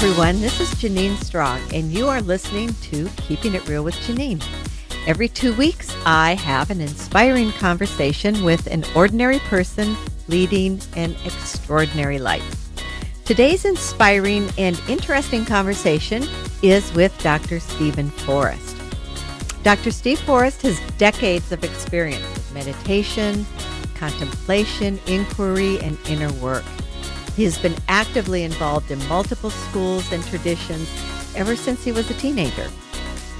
everyone, this is Janine Strong, and you are listening to Keeping It Real with Janine. Every 2 weeks, I have an inspiring conversation with an ordinary person leading an extraordinary life. Today's inspiring and interesting conversation is with Dr. Stephen Forrest. Dr. Steve Forrest has decades of experience with meditation, contemplation, inquiry, and inner work. He has been actively involved in multiple schools and traditions ever since he was a teenager.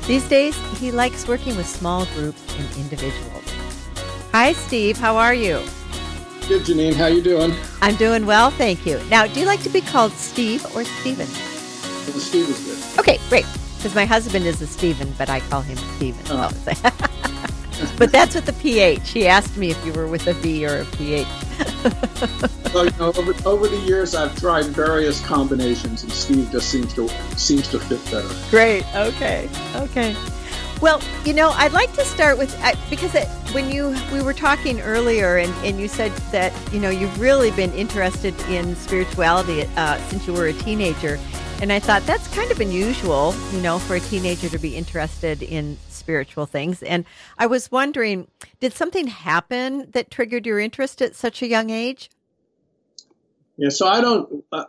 These days, he likes working with small groups and individuals. Hi, Steve. How are you? Good, Janine. How you doing? I'm doing well, thank you. Now, do you like to be called Steve or Stephen? Well, Steve is good. Okay, great. Because my husband is a Stephen, but I call him Stephen. Oh. But that's with the PH. He asked me if you were with a V or a PH. Well, you know, over the years, I've tried various combinations, and Steve just seems to fit better. Great. Okay. Well, you know, I'd like to start with, because we were talking earlier, and you said that, you know, you've really been interested in spirituality since you were a teenager. And I thought that's kind of unusual, you know, for a teenager to be interested in spiritual things. And I was wondering, did something happen that triggered your interest at such a young age? Yeah, so I'm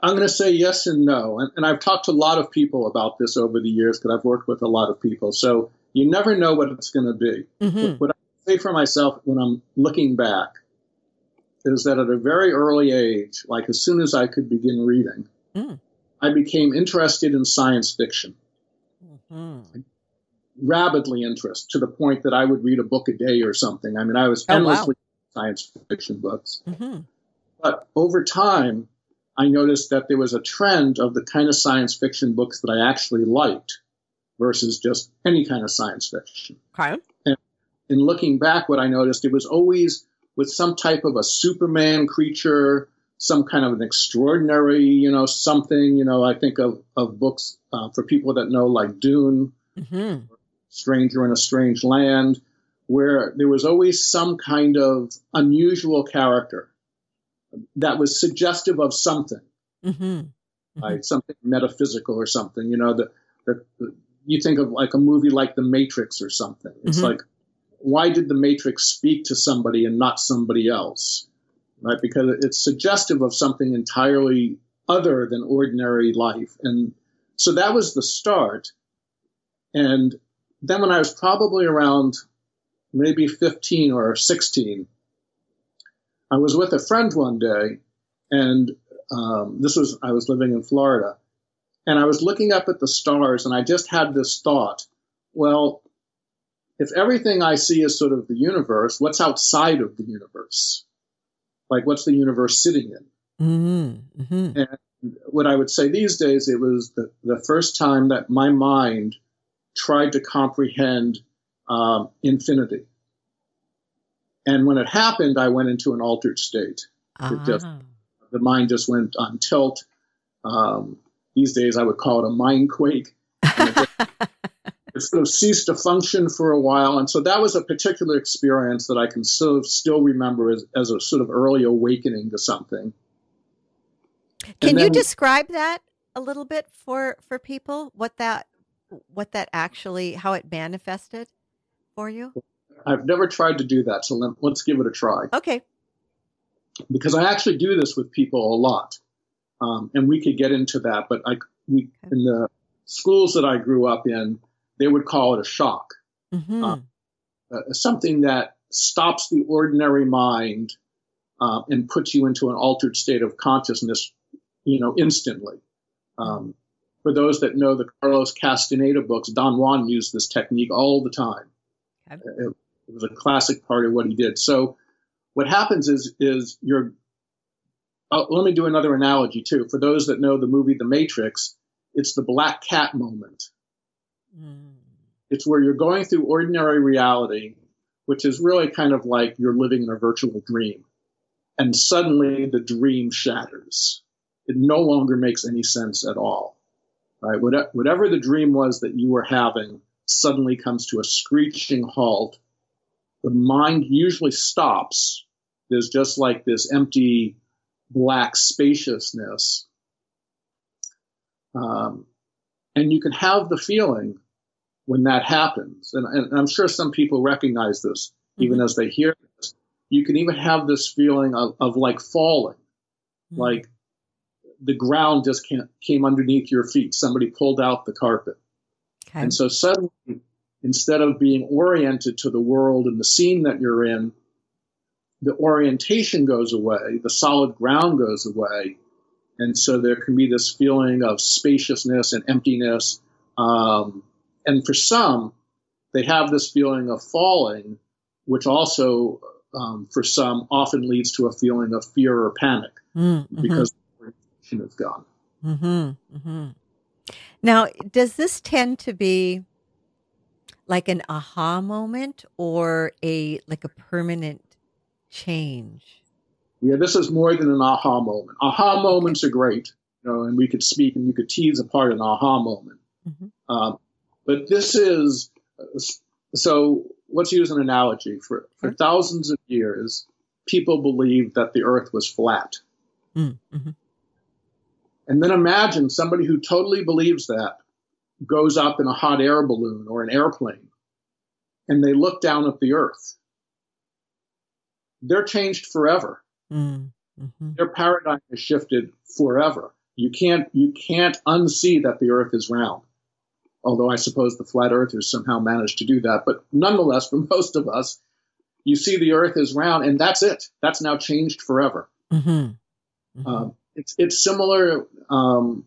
going to say yes and no. And I've talked to a lot of people about this over the years because I've worked with a lot of people. So you never know what it's going to be. Mm-hmm. What I say for myself when I'm looking back is that at a very early age, like as soon as I could begin reading, I became interested in science fiction, rabidly interested, to the point that I would read a book a day or something. I mean, I was endlessly reading science fiction books. Mm-hmm. But over time, I noticed that there was a trend of the kind of science fiction books that I actually liked versus just any kind of science fiction. Okay. And in looking back, what I noticed, it was always with some type of a Superman creature, some kind of an extraordinary, you know, something, you know, I think of books for people that know, like Dune, Stranger in a Strange Land, where there was always some kind of unusual character that was suggestive of something, like something metaphysical or something, you know, the you think of like a movie like The Matrix or something. It's like, why did The Matrix speak to somebody and not somebody else? Right, because it's suggestive of something entirely other than ordinary life. And so that was the start. And then when I was probably around maybe 15 or 16, I was with a friend one day, and I was living in Florida, and I was looking up at the stars, and I just had this thought, well, if everything I see is sort of the universe, what's outside of the universe? Like, what's the universe sitting in? And what I would say these days, it was the first time that my mind tried to comprehend infinity. And when it happened, I went into an altered state. The mind just went on tilt. These days, I would call it a mind quake. It sort of ceased to function for a while. And so that was a particular experience that I can sort of still remember as a sort of early awakening to something. Can you describe that a little bit for people? What that actually, how it manifested for you? I've never tried to do that. So let's give it a try. Okay. Because I actually do this with people a lot. And we could get into that, but in the schools that I grew up in, they would call it a shock, something that stops the ordinary mind and puts you into an altered state of consciousness, you know, instantly. For those that know the Carlos Castaneda books, Don Juan used this technique all the time. It was a classic part of what he did. So what happens is you're let me do another analogy, too. For those that know the movie The Matrix, it's the black cat moment. It's where you're going through ordinary reality, which is really kind of like you're living in a virtual dream. And suddenly the dream shatters. It no longer makes any sense at all. Right? Whatever the dream was that you were having suddenly comes to a screeching halt. The mind usually stops. There's just like this empty black spaciousness. And you can have the feeling when that happens. And I'm sure some people recognize this, even as they hear this. You can even have this feeling of like falling, like the ground just came underneath your feet. Somebody pulled out the carpet. Okay. And so suddenly, instead of being oriented to the world and the scene that you're in, the orientation goes away, the solid ground goes away. And so there can be this feeling of spaciousness and emptiness. And for some, they have this feeling of falling, which also, for some, often leads to a feeling of fear or panic because the orientation is gone. Now, does this tend to be like an aha moment or a permanent change? Yeah, this is more than an aha moment. Aha moments are great, and we could speak and you could tease apart an aha moment. But this is, so let's use an analogy. For thousands of years, people believed that the earth was flat. And then imagine somebody who totally believes that goes up in a hot air balloon or an airplane, and they look down at the earth. They're changed forever. Their paradigm is shifted forever. You can't unsee that the earth is round. Although I suppose the flat earthers somehow managed to do that. But nonetheless, for most of us, you see the earth is round and that's it. That's now changed forever. It's similar, and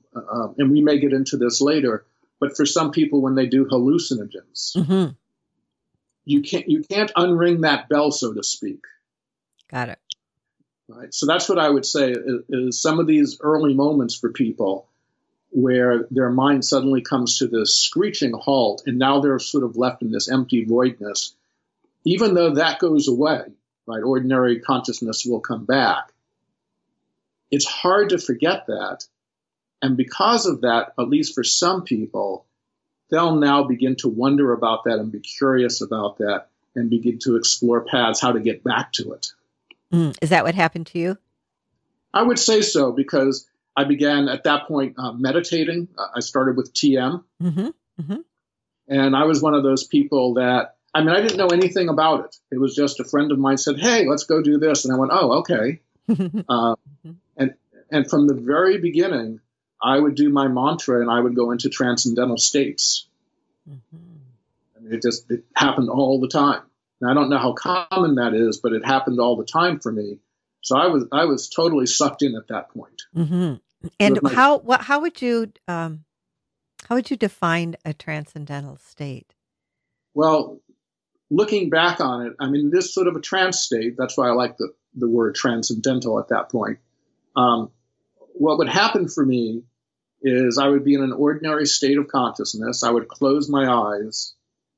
we may get into this later, but for some people when they do hallucinogens, you can't unring that bell, so to speak. Got it. Right. So that's what I would say is some of these early moments for people where their mind suddenly comes to this screeching halt, and now they're sort of left in this empty voidness. Even though that goes away, right, ordinary consciousness will come back. It's hard to forget that. And because of that, at least for some people, they'll now begin to wonder about that and be curious about that and begin to explore paths, how to get back to it. Is that what happened to you? I would say so, because I began at that point meditating. I started with TM. And I was one of those people that, I didn't know anything about it. It was just a friend of mine said, hey, let's go do this. And I went, oh, okay. And from the very beginning, I would do my mantra and I would go into transcendental states. It happened all the time. Now, I don't know how common that is, but it happened all the time for me. So I was totally sucked in at that point. And how would you define a transcendental state? Well, looking back on it, it is sort of a trance state. That's why I like the word transcendental at that point. What would happen for me is I would be in an ordinary state of consciousness. I would close my eyes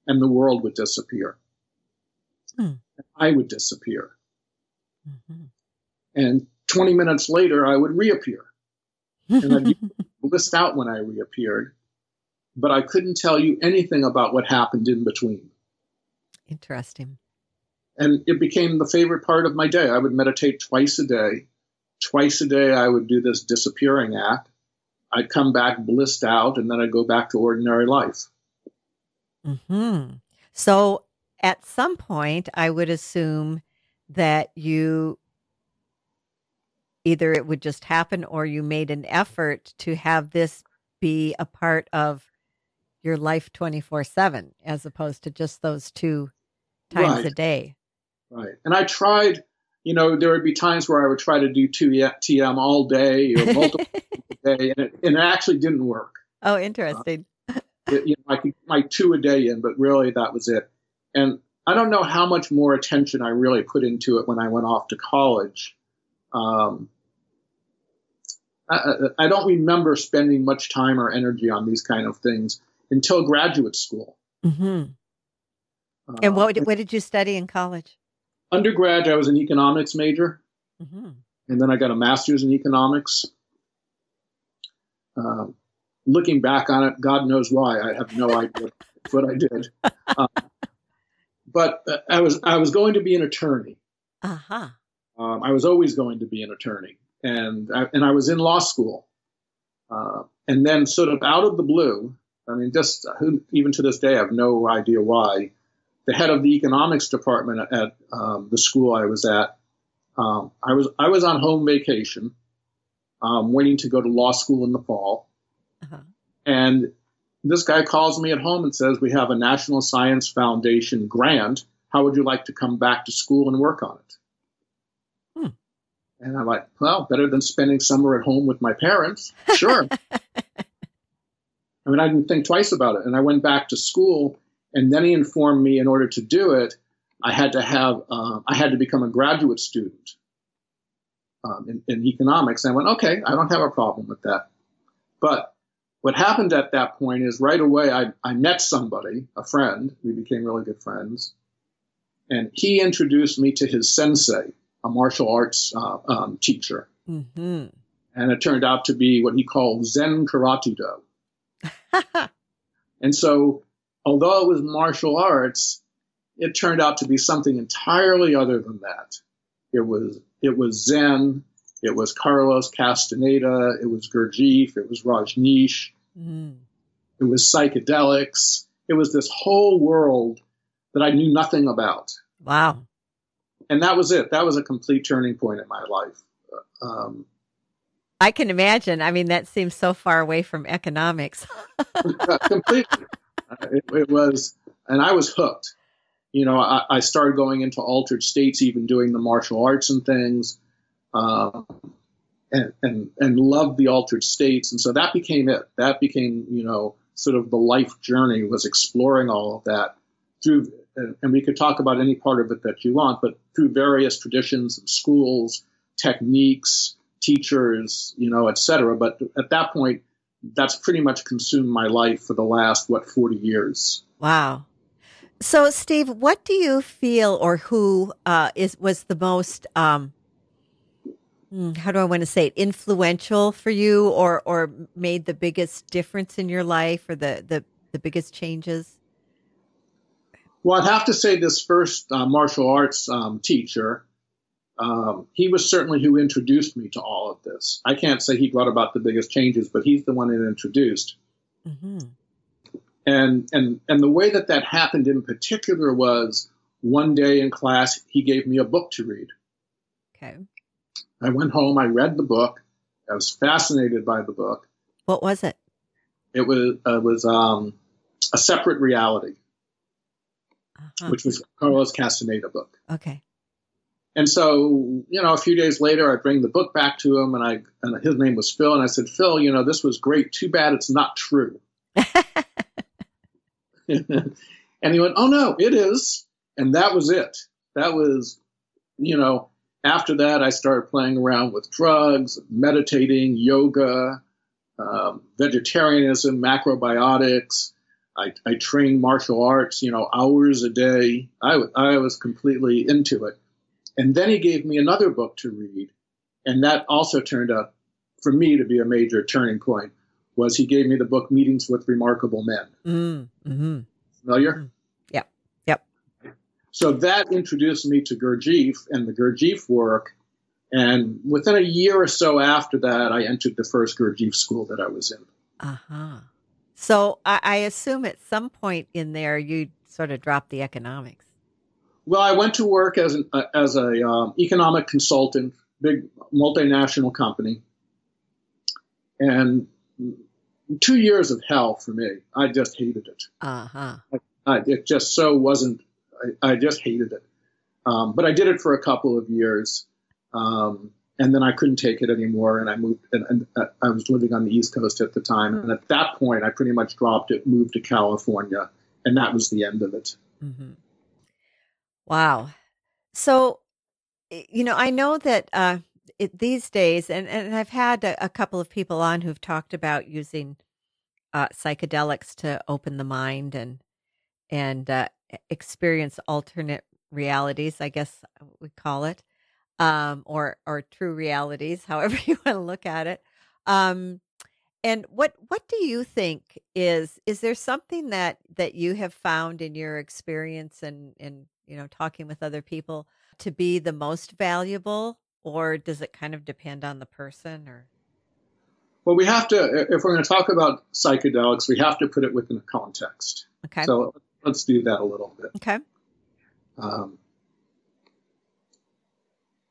and the world would disappear. I would disappear. And 20 minutes later, I would reappear. And I'd list out when I reappeared, but I couldn't tell you anything about what happened in between. Interesting. And it became the favorite part of my day. I would meditate twice a day. Twice a day, I would do this disappearing act. I'd come back blissed out, and then I'd go back to ordinary life. So at some point, I would assume that you, either it would just happen or you made an effort to have this be a part of your life 24/7, as opposed to just those two times a day. Right. And I tried, there would be times where I would try to do TM all day or multiple times a day, and it actually didn't work. Oh, interesting. I could get my two a day in, but really that was it. And I don't know how much more attention I really put into it when I went off to college. I don't remember spending much time or energy on these kind of things until graduate school. And what did you study in college? Undergrad, I was an economics major, and then I got a master's in economics. Looking back on it, God knows why. I have no idea what I did. But I was going to be an attorney. I was always going to be an attorney, and I was in law school. And then sort of out of the blue, I mean, just even to this day, I have no idea why, the head of the economics department at the school I was at, I was on home vacation, waiting to go to law school in the fall. Uh-huh. And this guy calls me at home and says, we have a National Science Foundation grant. How would you like to come back to school and work on it? And I'm like, well, better than spending summer at home with my parents. Sure. I mean, I didn't think twice about it. And I went back to school, and then he informed me in order to do it, I had to become a graduate student in economics. And I went, okay, I don't have a problem with that. But what happened at that point is right away I met somebody, a friend. We became really good friends. And he introduced me to his sensei, a martial arts teacher. Mm-hmm. And it turned out to be what he called Zen Karatudo. And so, although it was martial arts, it turned out to be something entirely other than that. It was Zen, it was Carlos Castaneda, it was Gurdjieff, it was Rajneesh, it was psychedelics. It was this whole world that I knew nothing about. Wow. And that was it. That was a complete turning point in my life. I can imagine. I mean, that seems so far away from economics. Completely. It was, and I was hooked. You know, I started going into altered states, even doing the martial arts and things, and loved the altered states. And so that became it. That became, you know, sort of the life journey, was exploring all of that through. And we could talk about any part of it that you want, but through various traditions and schools, techniques, teachers, you know, et cetera. But at that point, that's pretty much consumed my life for the last, 40 years. Wow. So, Steve, what do you feel, or who was the most, how do I want to say it, influential for you, or made the biggest difference in your life, or the biggest changes? Well, I'd have to say this first martial arts teacher, he was certainly who introduced me to all of this. I can't say he brought about the biggest changes, but he's the one that introduced. Mm-hmm. And the way that happened in particular was one day in class, he gave me a book to read. Okay. I went home, I read the book. I was fascinated by the book. What was it? It was A Separate Reality. Uh-huh. Which was Carlos Castaneda book. Okay. And so, you know, a few days later, I bring the book back to him, and his name was Phil, and I said, Phil, you know, this was great. Too bad it's not true. And he went, oh, no, it is. And that was it. That was, you know, after that, I started playing around with drugs, meditating, yoga, vegetarianism, macrobiotics. I trained martial arts, you know, hours a day. I was completely into it. And then he gave me another book to read. And that also turned out, for me, to be a major turning point, was he gave me the book Meetings with Remarkable Men. Mm-hmm. Familiar? Mm-hmm. Yeah. Yep. So that introduced me to Gurdjieff and the Gurdjieff work. And within a year or so after that, I entered the first Gurdjieff school that I was in. Uh-huh. So I assume at some point in there, you sort of dropped the economics. Well, I went to work as an economic consultant, big multinational company. And 2 years of hell for me. I just hated it. Uh-huh. It just so wasn't, I just hated it. But I did it for a couple of years. And then I couldn't take it anymore, and I moved. And I was living on the East Coast at the time, and at that point, I pretty much dropped it, moved to California, and that was the end of it. Mm-hmm. Wow. So, you know, I know that these days, and I've had a couple of people on who've talked about using psychedelics to open the mind and experience alternate realities, I guess we call it. Or true realities, however you want to look at it. And what do you think is there something that you have found in your experience and you know, talking with other people to be the most valuable, or does it kind of depend on the person? Or Well, we have to, if we're going to talk about psychedelics, we have to put it within a context. Okay. So let's do that a little bit. Okay.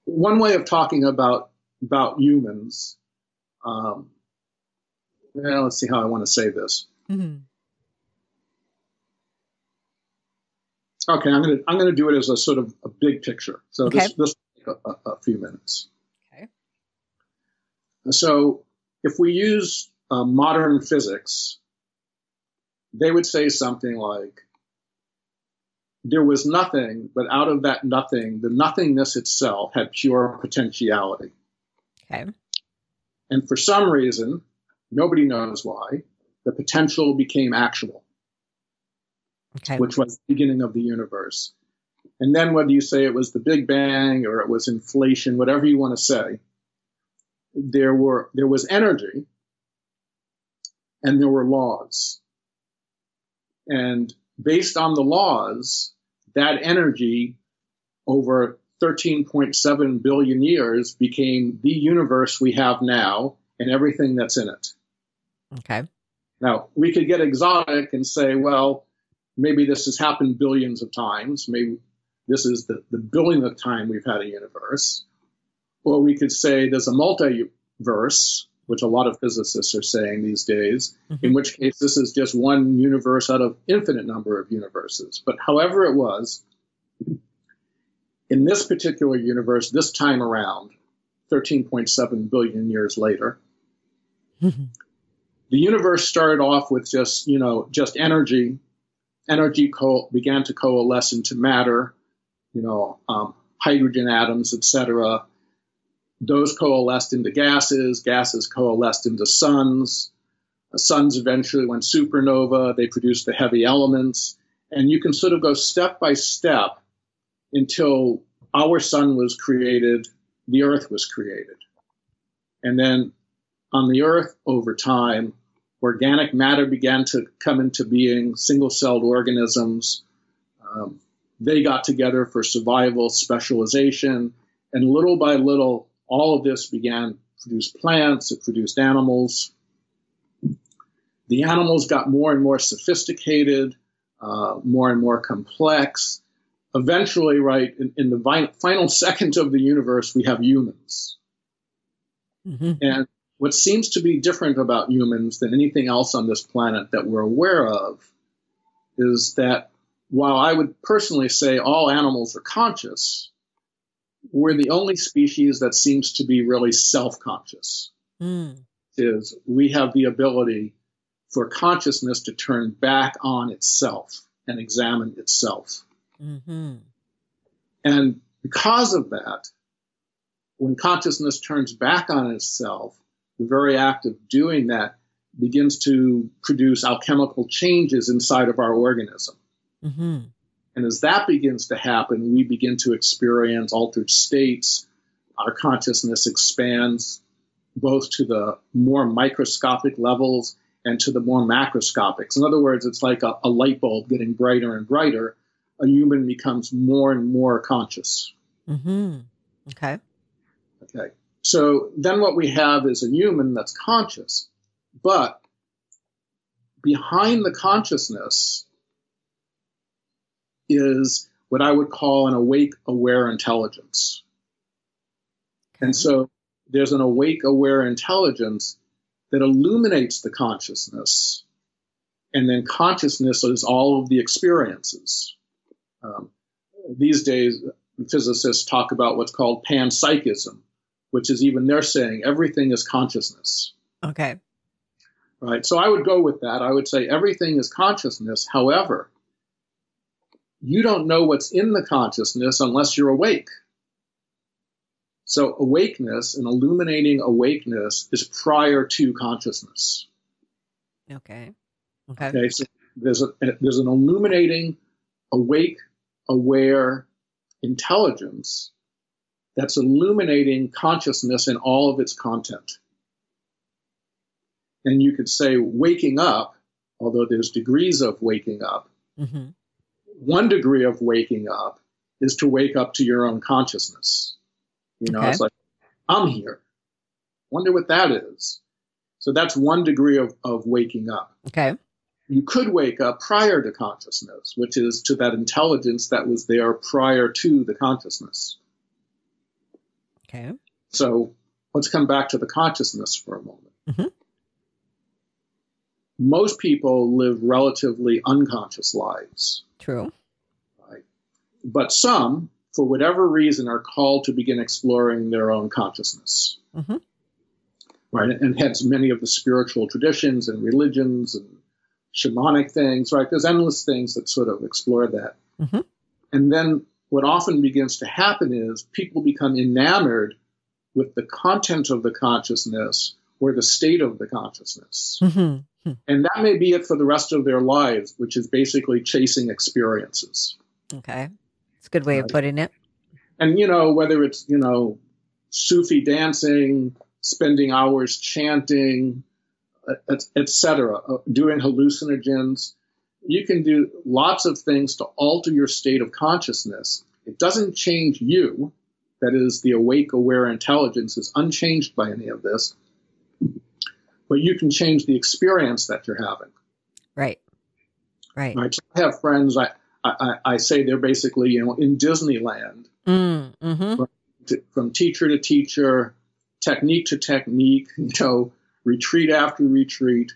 One way of talking about humans, let's see how I want to say this. Mm-hmm. Okay, I'm going to do it as a sort of a big picture. So okay. This will take a few minutes. Okay. So if we use modern physics, they would say something like, there was nothing, but out of that nothing, the nothingness itself had pure potentiality. Okay. And for some reason, nobody knows why, the potential became actual. Okay. Which was the beginning of the universe. And then whether you say it was the Big Bang or it was inflation, whatever you want to say, there was energy and there were laws. And based on the laws, that energy over 13.7 billion years became the universe we have now and everything that's in it. Okay. Now, we could get exotic and say, well, maybe this has happened billions of times. Maybe this is the billionth time we've had a universe. Or we could say there's a multiverse, which a lot of physicists are saying these days, mm-hmm. in which case this is just one universe out of infinite number of universes. But however it was, in this particular universe, this time around, 13.7 billion years later, mm-hmm. the universe started off with just, just energy. Energy began to coalesce into matter, hydrogen atoms, etc. Those coalesced into gases. Gases coalesced into suns. The suns eventually went supernova. They produced the heavy elements. And you can sort of go step by step until our sun was created, the earth was created. And then on the earth, over time, organic matter began to come into being, single-celled organisms. They got together for survival, specialization, and little by little, all of this began to produce plants, it produced animals. The animals got more and more sophisticated, more and more complex. Eventually, right, in the final second of the universe, we have humans. Mm-hmm. And what seems to be different about humans than anything else on this planet that we're aware of is that while I would personally say all animals are conscious, we're the only species that seems to be really self-conscious. Is we have the ability for consciousness to turn back on itself and examine itself. Mm-hmm. And because of that, when consciousness turns back on itself, the very act of doing that begins to produce alchemical changes inside of our organism. Mm-hmm. And as that begins to happen, we begin to experience altered states. Our consciousness expands both to the more microscopic levels and to the more macroscopic. In other words, it's like a light bulb getting brighter and brighter. A human becomes more and more conscious. Mm-hmm. Okay. Okay. So then what we have is a human that's conscious, but behind the consciousness is what I would call an awake, aware intelligence. Okay. And so there's an awake, aware intelligence that illuminates the consciousness, and then consciousness is all of the experiences. These days, physicists talk about what's called panpsychism, which is even they're saying everything is consciousness. Okay. Right. So I would go with that. I would say everything is consciousness. However, you don't know what's in the consciousness unless you're awake. So awakeness and illuminating awakeness is prior to consciousness. Okay. Okay. Okay. So there's an illuminating, awake, aware intelligence that's illuminating consciousness in all of its content. And you could say waking up, although there's degrees of waking up, mm-hmm. one degree of waking up is to wake up to your own consciousness. Okay. It's like, I'm here. Wonder what that is. So that's one degree of waking up. Okay. You could wake up prior to consciousness, which is to that intelligence that was there prior to the consciousness. Okay. So let's come back to the consciousness for a moment. Mm-hmm. Most people live relatively unconscious lives. True. Right? But some, for whatever reason, are called to begin exploring their own consciousness. Mm-hmm. Right? And hence many of the spiritual traditions and religions and shamanic things, right? There's endless things that sort of explore that. Mm-hmm. And then what often begins to happen is people become enamored with the content of the consciousness or the state of the consciousness. Mm-hmm. And that may be it for the rest of their lives, which is basically chasing experiences. Okay. It's a good way of putting it. And, you know, whether it's, you know, Sufi dancing, spending hours chanting, etc., doing hallucinogens, you can do lots of things to alter your state of consciousness. It doesn't change you. That is, the awake, aware intelligence is unchanged by any of this. But you can change the experience that you're having. Right. Right. Right. So I have friends, I say they're basically, you know, in Disneyland, mm-hmm. from teacher to teacher, technique to technique, you know, retreat after retreat,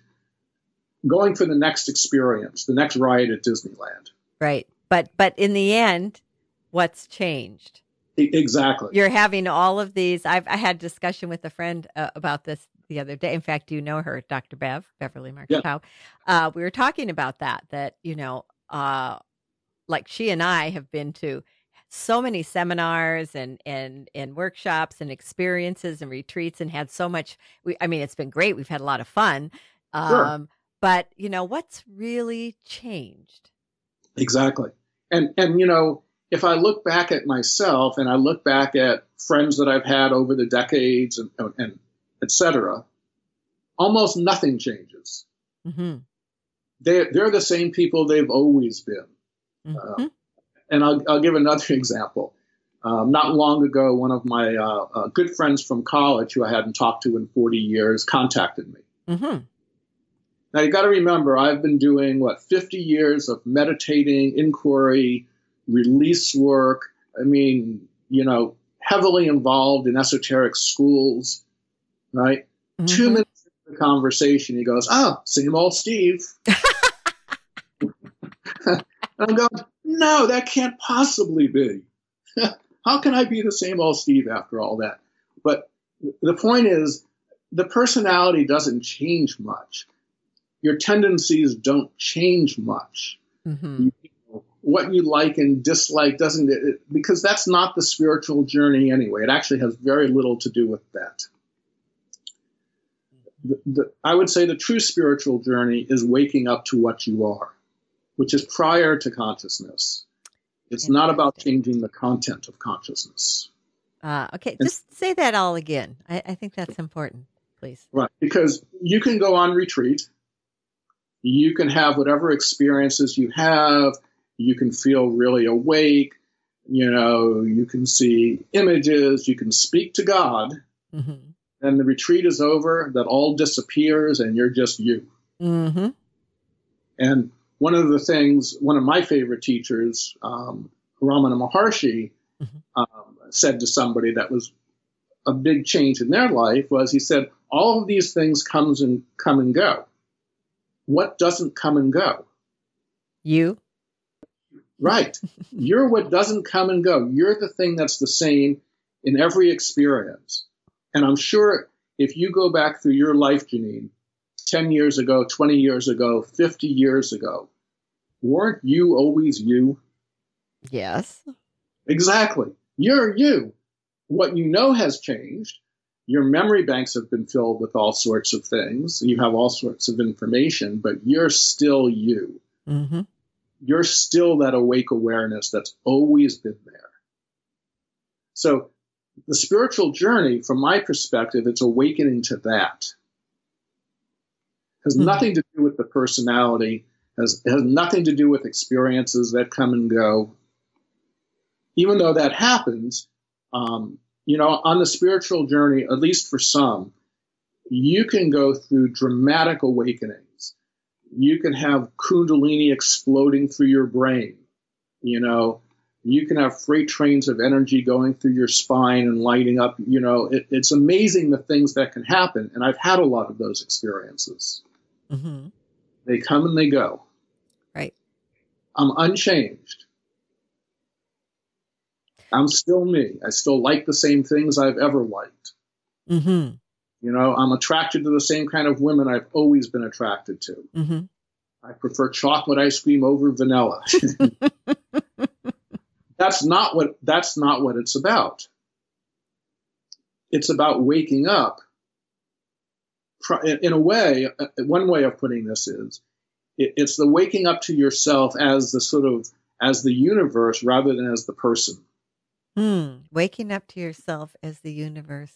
going for the next experience, the next ride at Disneyland. Right. But in the end, what's changed? Exactly. You're having all of these. I had a discussion with a friend about this the other day. In fact, you know her, Dr. Beverly Markitow. Yeah. We were talking about that, you know, like she and I have been to so many seminars and workshops and experiences and retreats and had so much. It's been great. We've had a lot of fun. Sure. But, you know, what's really changed? Exactly. And, you know, if I look back at myself and I look back at friends that I've had over the decades and et cetera, almost nothing changes. Mm-hmm. They're the same people they've always been. Mm-hmm. And I'll give another example. Not long ago, one of my good friends from college who I hadn't talked to in 40 years contacted me. Mm-hmm. Now, you got to remember, I've been doing, 50 years of meditating, inquiry, release work. I mean, you know, heavily involved in esoteric schools, right? Mm-hmm. 2 minutes into the conversation, he goes, same old Steve. And I'm going, no, that can't possibly be. How can I be the same old Steve after all that? But the point is, the personality doesn't change much. Your tendencies don't change much. Mm-hmm. What you like and dislike because that's not the spiritual journey anyway. It actually has very little to do with that. I would say the true spiritual journey is waking up to what you are, which is prior to consciousness. It's not about changing the content of consciousness. Okay, just say that all again. I think that's important, please. Right, because you can go on retreat. You can have whatever experiences you have. You can feel really awake, you know, you can see images, you can speak to God, mm-hmm. and the retreat is over, that all disappears, and you're just you. Mm-hmm. And one of my favorite teachers, Ramana Maharshi, mm-hmm. Said to somebody that was a big change in their life was, he said, all of these things come and go. What doesn't come and go? You. Right. You're what doesn't come and go. You're the thing that's the same in every experience. And I'm sure if you go back through your life, Janine, 10 years ago, 20 years ago, 50 years ago, weren't you always you? Yes. Exactly. You're you. What you know has changed. Your memory banks have been filled with all sorts of things. You have all sorts of information, but you're still you. Mm-hmm. You're still that awake awareness that's always been there. So the spiritual journey, from my perspective, it's awakening to that. It has mm-hmm. nothing to do with the personality. It has nothing to do with experiences that come and go. Even though that happens, you know, on the spiritual journey, at least for some, you can go through dramatic awakenings. You can have kundalini exploding through your brain. You know, you can have freight trains of energy going through your spine and lighting up. You know, it's amazing the things that can happen. And I've had a lot of those experiences. Mm-hmm. They come and they go. Right. I'm unchanged. I'm still me. I still like the same things I've ever liked. Mm-hmm. You know, I'm attracted to the same kind of women I've always been attracted to. Mm-hmm. I prefer chocolate ice cream over vanilla. That's not what it's about. It's about waking up. In a way, one way of putting this is, it's the waking up to yourself as the sort of, as the universe rather than as the person. Waking up to yourself as the universe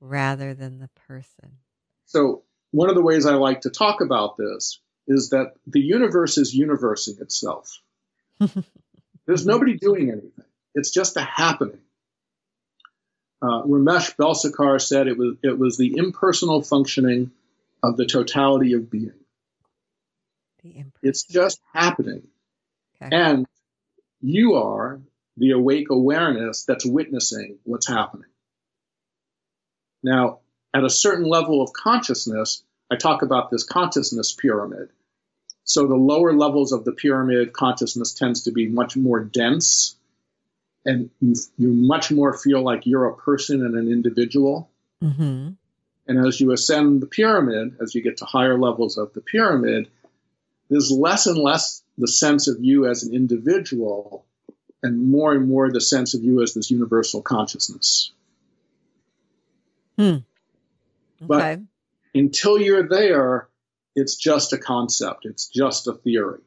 rather than the person. So one of the ways I like to talk about this is that the universe is universing itself. There's nobody doing anything. It's just a happening. Ramesh Balsekar said it was the impersonal functioning of the totality of being. It's just happening. Okay. And you are the awake awareness that's witnessing what's happening. Now, at a certain level of consciousness, I talk about this consciousness pyramid. So the lower levels of the pyramid, consciousness tends to be much more dense. And you much more feel like you're a person and an individual. Mm-hmm. And as you ascend the pyramid, as you get to higher levels of the pyramid, there's less and less the sense of you as an individual and more the sense of you as this universal consciousness. Okay. But until you're there, it's just a concept. It's just a theory.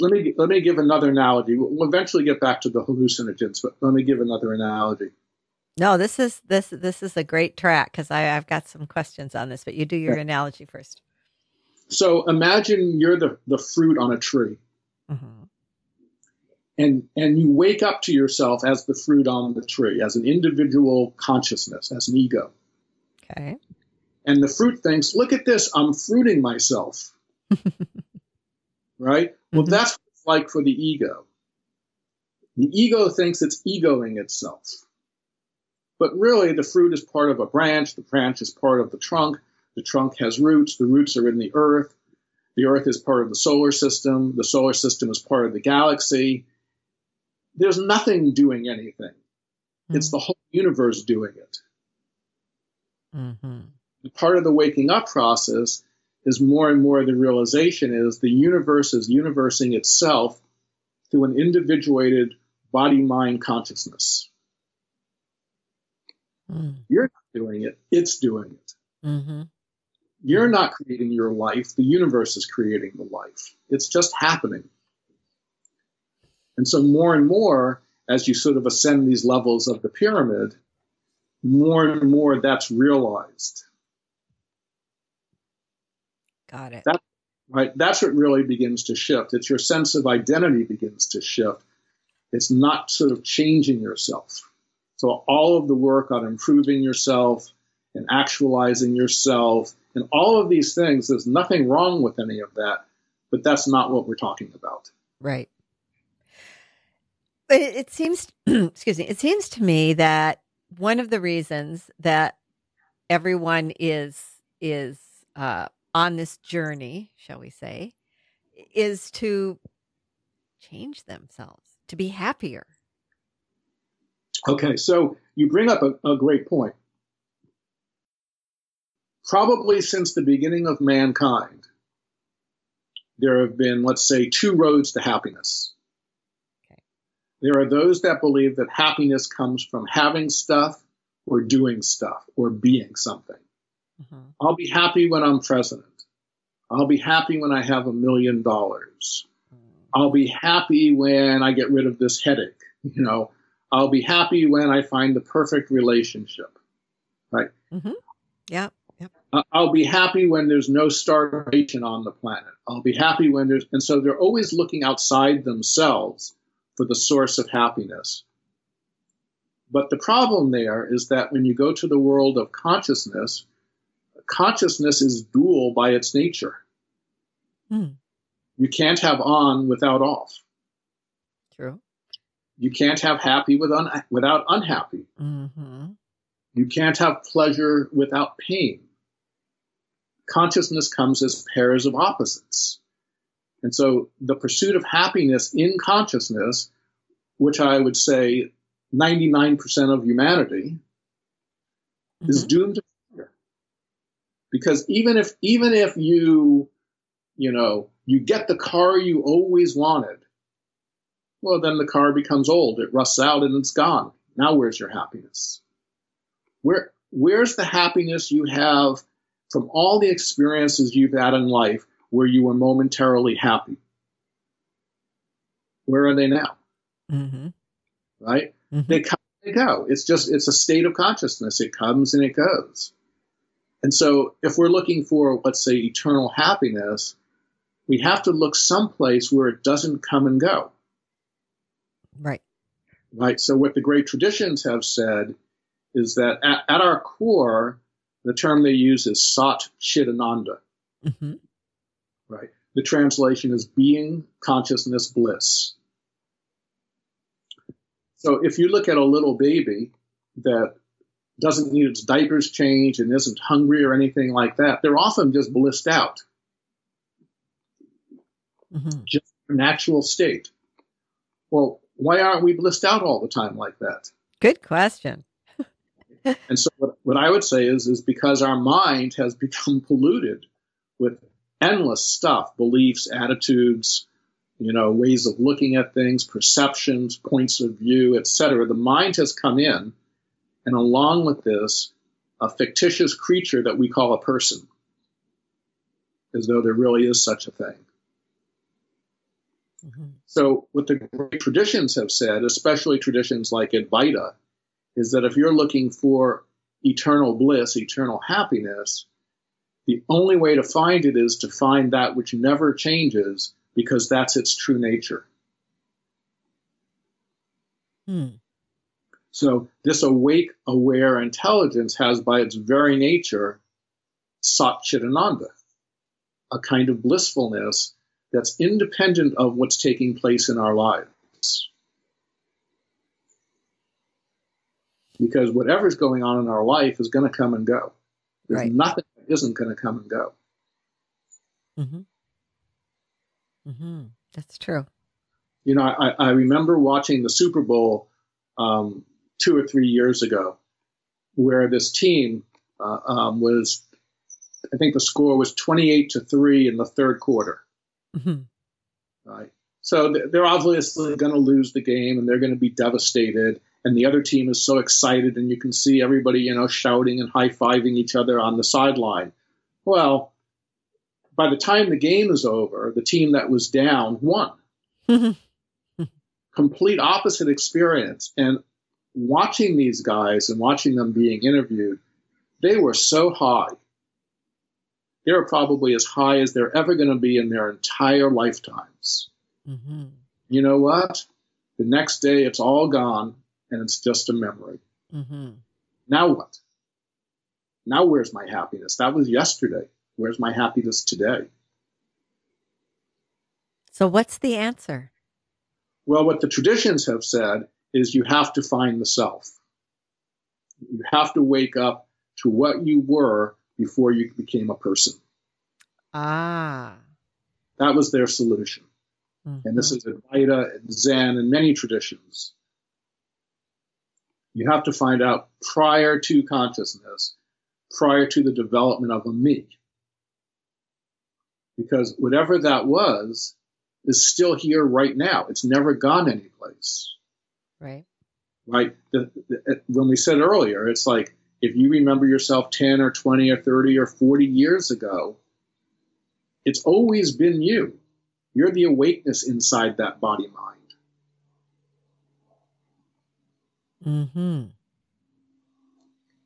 Let me give another analogy. We'll eventually get back to the hallucinogens, but let me give another analogy. No, this is a great track because I've got some questions on this, but you do your analogy first. So imagine you're the fruit on a tree, mm-hmm. and you wake up to yourself as the fruit on the tree, as an individual consciousness, as an ego. Okay. And the fruit thinks, "Look at this! I'm fruiting myself." Right? Well, mm-hmm. That's what it's like for the ego. The ego thinks it's egoing itself. But really, the fruit is part of a branch. The branch is part of the trunk. The trunk has roots. The roots are in the earth. The earth is part of the solar system. The solar system is part of the galaxy. There's nothing doing anything. Mm-hmm. It's the whole universe doing it. Mm-hmm. And part of the waking up process is more and more the realization is the universe is universing itself through an individuated body-mind consciousness. Mm. You're not doing it. It's doing it. Mm-hmm. You're not creating your life. The universe is creating the life. It's just happening. And so more and more, as you sort of ascend these levels of the pyramid, more and more that's realized. Got it. That's what really begins to shift. It's your sense of identity begins to shift. It's not sort of changing yourself. So all of the work on improving yourself and actualizing yourself and all of these things, there's nothing wrong with any of that, but that's not what we're talking about. Right. But it seems, it seems to me that one of the reasons that everyone is on this journey, shall we say, is to change themselves, to be happier. Okay, so you bring up a great point. Probably since the beginning of mankind, there have been, let's say, two roads to happiness. Okay. There are those that believe that happiness comes from having stuff or doing stuff or being something. Mm-hmm. I'll be happy when I'm president. I'll be happy when I have $1 million. I'll be happy when I get rid of this headache. You know, I'll be happy when I find the perfect relationship. Right? Mm-hmm. Yeah. Yep. I'll be happy when there's no starvation on the planet. I'll be happy when there's... And so they're always looking outside themselves for the source of happiness. But the problem there is that when you go to the world of consciousness, consciousness is dual by its nature. Mm. You can't have on without off. True. You can't have happy without unhappy. Mm-hmm. You can't have pleasure without pain. Consciousness comes as pairs of opposites. And so the pursuit of happiness in consciousness, which I would say 99% of humanity, mm-hmm. is doomed to failure. Because even if you get the car you always wanted, well, then the car becomes old. It rusts out and it's gone. Now where's your happiness? Where's the happiness you have from all the experiences you've had in life where you were momentarily happy? Where are they now? Mm-hmm. Right? Mm-hmm. They come and they go. It's a state of consciousness. It comes and it goes. And so if we're looking for, let's say, eternal happiness, we have to look someplace where it doesn't come and go. Right. Right. So what the great traditions have said is that at our core, the term they use is sat-chit-ananda. Mm-hmm. Right. The translation is being, consciousness, bliss. So if you look at a little baby that doesn't need its diapers changed and isn't hungry or anything like that, they're often just blissed out. Mm-hmm. Just their natural state. Well, why aren't we blissed out all the time like that? Good question. And so what I would say is because our mind has become polluted with endless stuff, beliefs, attitudes, ways of looking at things, perceptions, points of view, etc. The mind has come in, and along with this, a fictitious creature that we call a person, as though there really is such a thing. Mm-hmm. So what the great traditions have said, especially traditions like Advaita, is that if you're looking for eternal bliss, eternal happiness, the only way to find it is to find that which never changes, because that's its true nature. Hmm. So this awake, aware intelligence has by its very nature sat-chit-ananda, a kind of blissfulness that's independent of what's taking place in our lives. Because whatever's going on in our life is going to come and go. There's right. nothing that isn't going to come and go. Mm-hmm. Mm-hmm. That's true. I remember watching the Super Bowl 2 or 3 years ago, where this team was, I think the score was 28-3 in the third quarter. Mm-hmm. Right. So they're obviously going to lose the game, and they're going to be devastated. And the other team is so excited, and you can see everybody, shouting and high-fiving each other on the sideline. Well, by the time the game is over, the team that was down won. Complete opposite experience. And watching these guys and watching them being interviewed, they were so high. They were probably as high as they're ever going to be in their entire lifetimes. Mm-hmm. You know what? The next day, it's all gone. And it's just a memory. Mm-hmm. Now what? Now where's my happiness? That was yesterday. Where's my happiness today? So what's the answer? Well, what the traditions have said is you have to find the self. You have to wake up to what you were before you became a person. Ah. That was their solution. Mm-hmm. And this is Advaita and Zen and many traditions. You have to find out prior to consciousness, prior to the development of a me. Because whatever that was is still here right now. It's never gone anyplace. Right. Right. When we said earlier, it's like if you remember yourself 10 or 20 or 30 or 40 years ago, it's always been you. You're the awakeness inside that body mind. Mm-hmm.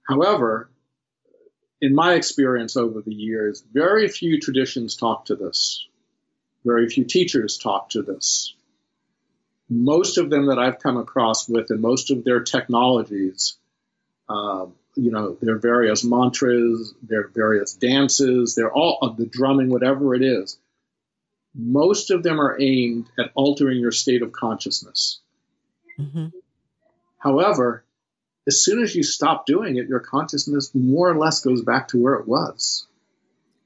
However, in my experience over the years, very few traditions talk to this. Very few teachers talk to this. most of them that I've come across with, and most of their technologies, you know, their various mantras, their various dances, they're all of the drumming, whatever it is, most of them are aimed at altering your state of consciousness. Mm-hmm. However, as soon as you stop doing it, your consciousness more or less goes back to where it was.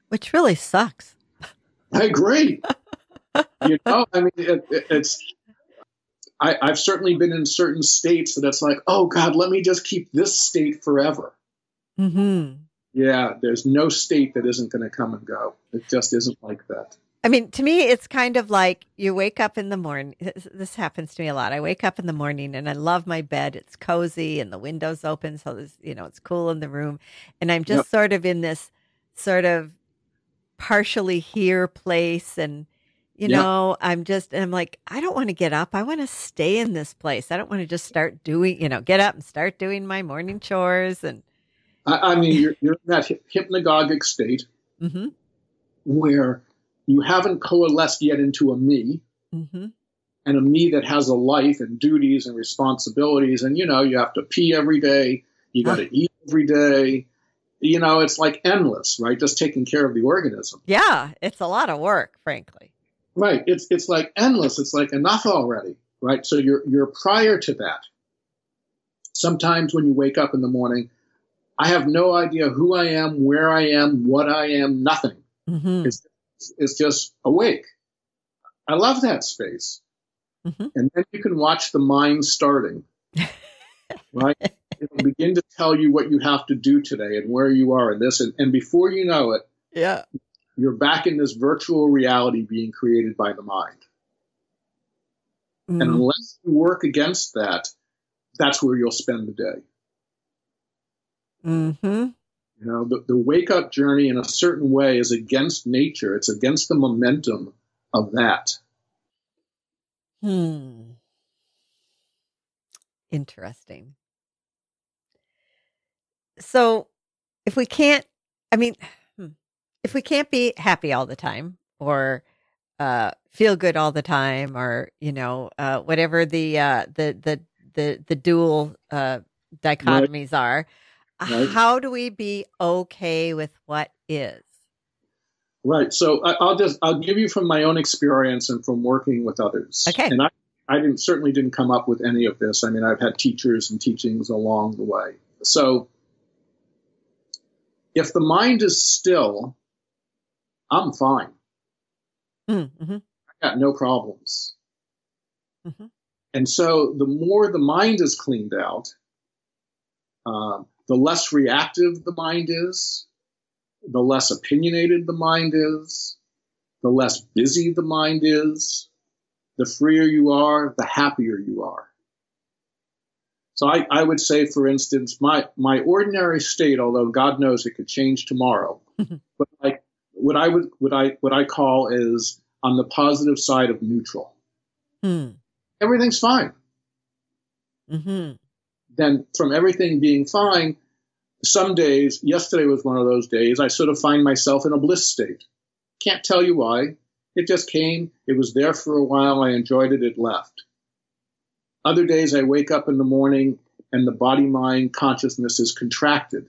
Which really sucks. I agree. You know, I mean, it's... I've certainly been in certain states that it's like, oh, God, let me just keep this state forever. Mm-hmm. Yeah, there's no state that isn't going to come and go. It just isn't like that. I mean, to me, it's kind of like you wake up in the morning. This happens to me a lot. I wake up in the morning and I love my bed. It's cozy and the window's open. So, there's, you know, it's cool in the room. And I'm just sort of in this sort of partially here place, and you know, I'm like, I don't want to get up. I want to stay in this place. I don't want to just start doing, you know, get up and start doing my morning chores. And I mean, you're in that hypnagogic state mm-hmm. where you haven't coalesced yet into a me mm-hmm. and a me that has a life and duties and responsibilities. And, you know, you have to pee every day. You got to eat every day. You know, it's like endless, right? Just taking care of the organism. Yeah. It's a lot of work, frankly. Right. It's like endless. It's like enough already. Right. So you're prior to that. Sometimes when you wake up in the morning, I have no idea who I am, where I am, what I am, nothing. Mm-hmm. It's just awake. I love that space. Mm-hmm. And then you can watch the mind starting. Right. It'll begin to tell you what you have to do today and where you are in this. And before you know it. Yeah. You're back in this virtual reality being created by the mind. Mm-hmm. And unless you work against that, that's where you'll spend the day. Mm-hmm. You know, the wake-up journey in a certain way is against nature. It's against the momentum of that. Hmm. Interesting. So if we can't, I mean... If we can't be happy all the time or feel good all the time or, you know, whatever the dual dichotomies are, right. How do we be okay with what is? Right. So I'll give you from my own experience and from working with others. Okay. And I certainly didn't come up with any of this. I mean, I've had teachers and teachings along the way. So if the mind is still, I'm fine. Mm-hmm. I got no problems. Mm-hmm. And so the more the mind is cleaned out, the less reactive the mind is, the less opinionated the mind is, the less busy the mind is, the freer you are, the happier you are. So I would say, for instance, my ordinary state, although God knows it could change tomorrow, but like, what I call is on the positive side of neutral. Mm. Everything's fine. Mm-hmm. Then from everything being fine, some days, yesterday was one of those days, I sort of find myself in a bliss state. Can't tell you why. It just came. It was there for a while. I enjoyed it. It left. Other days I wake up in the morning and the body-mind consciousness is contracted.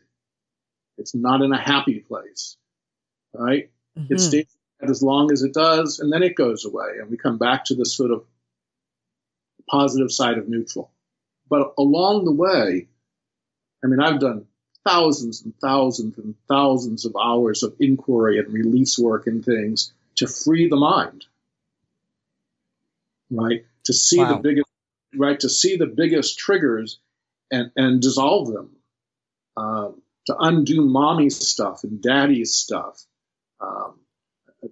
It's not in a happy place. Right? Mm-hmm. It stays as long as it does, and then it goes away, and we come back to this sort of positive side of neutral. But along the way, I mean, I've done thousands and thousands and thousands of hours of inquiry and release work and things to free the mind, right? To see the biggest, right? To see the biggest triggers and dissolve them, to undo mommy's stuff and daddy's stuff.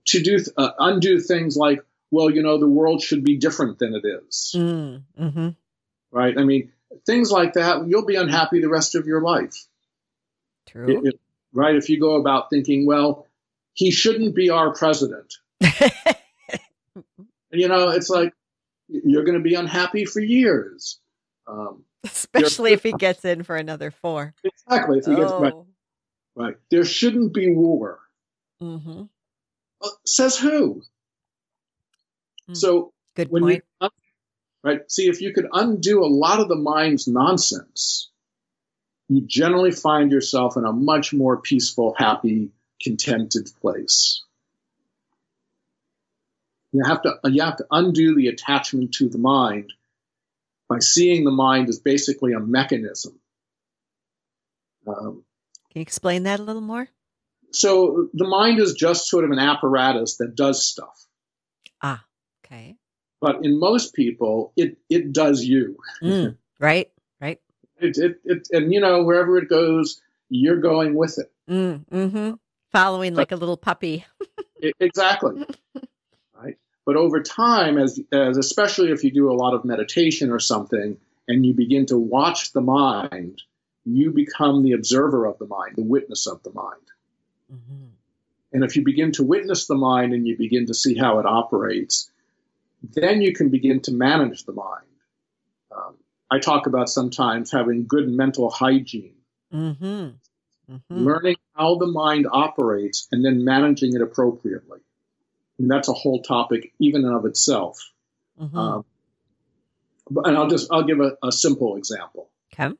To do undo things like, well, you know, the world should be different than it is. Mm-hmm. Right? I mean, things like that, you'll be unhappy the rest of your life. True. Right? If you go about thinking, well, he shouldn't be our president. You know, it's like, you're going to be unhappy for years. Especially if he gets in for another 4. Exactly. If he gets, right. There shouldn't be war. Mm-hmm. Says who? So good when point. You right? See, if you could undo a lot of the mind's nonsense, you generally find yourself in a much more peaceful, happy, contented place. You have to undo the attachment to the mind by seeing the mind as basically a mechanism. Can you explain that a little more? So the mind is just sort of an apparatus that does stuff. Ah, okay. But in most people, it does you. Mm, right, right. And, you know, wherever it goes, you're going with it. Mm, mm-hmm. Following like a little puppy. Exactly. Right. But over time, as especially if you do a lot of meditation or something, and you begin to watch the mind, you become the observer of the mind, the witness of the mind. Mm-hmm. And if you begin to witness the mind and you begin to see how it operates, then you can begin to manage the mind. I talk about sometimes having good mental hygiene. Mm-hmm. Mm-hmm. Learning how the mind operates and then managing it appropriately. And that's a whole topic even and of itself. Mm-hmm. And I'll give a simple example. Okay.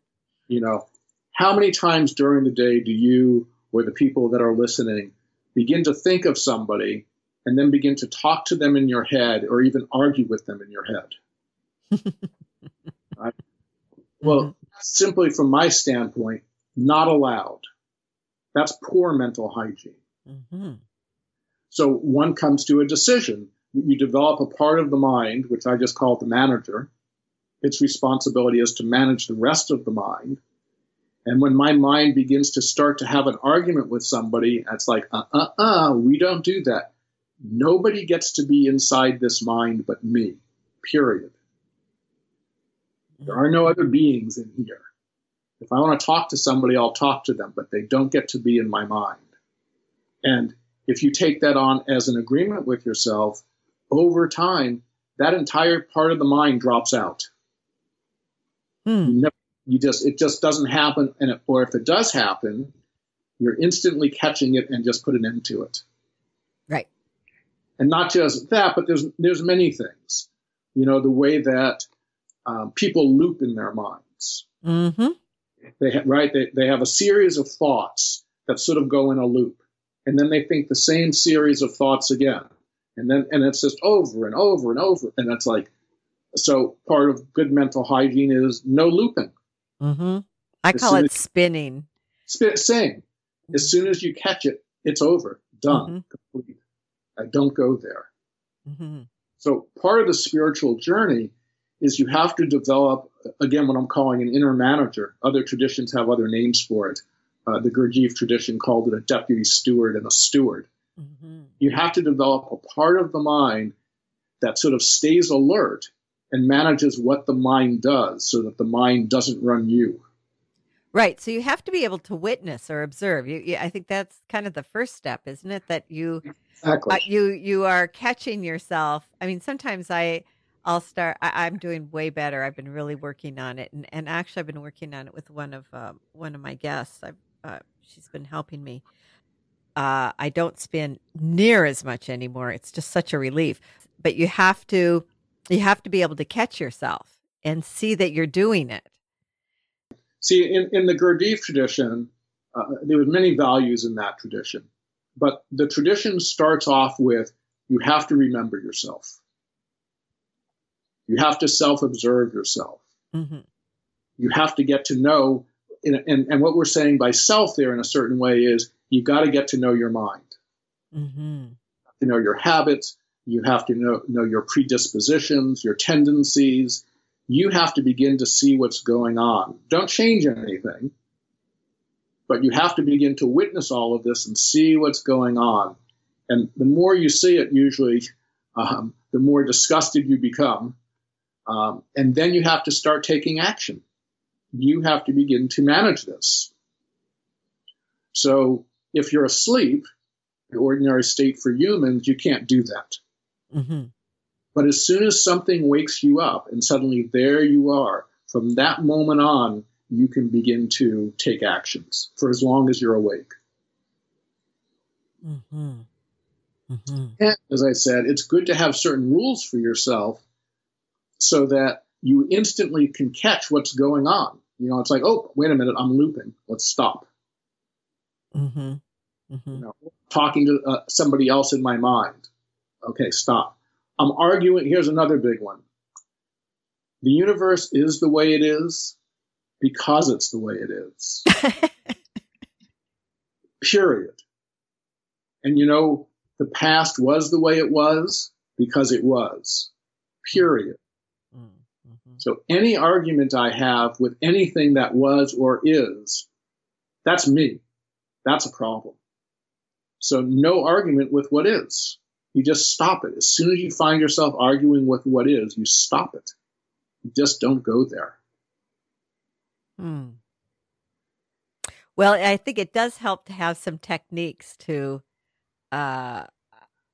You know, how many times during the day do you or the people that are listening begin to think of somebody and then begin to talk to them in your head or even argue with them in your head? Right? Well, mm-hmm. Simply from my standpoint, not allowed. That's poor mental hygiene. Mm-hmm. So one comes to a decision. You develop a part of the mind, which I just call the manager. Its responsibility is to manage the rest of the mind. And when my mind begins to start to have an argument with somebody, it's like, we don't do that. Nobody gets to be inside this mind but me, period. There are no other beings in here. If I want to talk to somebody, I'll talk to them, but they don't get to be in my mind. And if you take that on as an agreement with yourself, over time, that entire part of the mind drops out. Hmm. It just doesn't happen, or if it does happen, you're instantly catching it and just put an end to it. Right. And not just that, but there's many things. You know, the way that people loop in their minds. Mm-hmm. They have a series of thoughts that sort of go in a loop, and then they think the same series of thoughts again, and it's just over and over and over, and that's like. So part of good mental hygiene is no looping. Mm-hmm. I call it spinning. Same. As soon as you catch it, it's over, done, mm-hmm. complete. I don't go there. Mm-hmm. So part of the spiritual journey is you have to develop, again, what I'm calling an inner manager. Other traditions have other names for it. The Gurdjieff tradition called it a deputy steward and a steward. Mm-hmm. You have to develop a part of the mind that sort of stays alert and manages what the mind does so that the mind doesn't run you. Right. So you have to be able to witness or observe. I think that's kind of the first step, isn't it? That you, exactly. You are catching yourself. I mean, sometimes I'll start, I'm doing way better. I've been really working on it. And actually I've been working on it with one of my guests. She's been helping me. I don't spin near as much anymore. It's just such a relief, but you have to be able to catch yourself and see that you're doing it. See, in the Gurdjieff tradition, there were many values in that tradition. But the tradition starts off with, you have to remember yourself. You have to self-observe yourself. Mm-hmm. You have to get to know, and what we're saying by self there in a certain way is, you've got to get to know your mind. Mm-hmm. You have to know your habits. You have to know your predispositions, your tendencies. You have to begin to see what's going on. Don't change anything, but you have to begin to witness all of this and see what's going on. And the more you see it, usually, the more disgusted you become. And then you have to start taking action. You have to begin to manage this. So if you're asleep, the ordinary state for humans, you can't do that. Mm-hmm. But as soon as something wakes you up and suddenly there you are, from that moment on, you can begin to take actions for as long as you're awake. Mm-hmm. Mm-hmm. And as I said, it's good to have certain rules for yourself so that you instantly can catch what's going on. You know, it's like, oh, wait a minute, I'm looping. Let's stop. Mm-hmm. Mm-hmm. You know, talking to somebody else in my mind. Okay, stop. I'm arguing. Here's another big one. The universe is the way it is because it's the way it is. Period. And you know, the past was the way it was because it was. Period. Mm-hmm. So any argument I have with anything that was or is, that's me. That's a problem. So no argument with what is. You just stop it. As soon as you find yourself arguing with what is, you stop it. You just don't go there. Hmm. Well, I think it does help to have some techniques to, I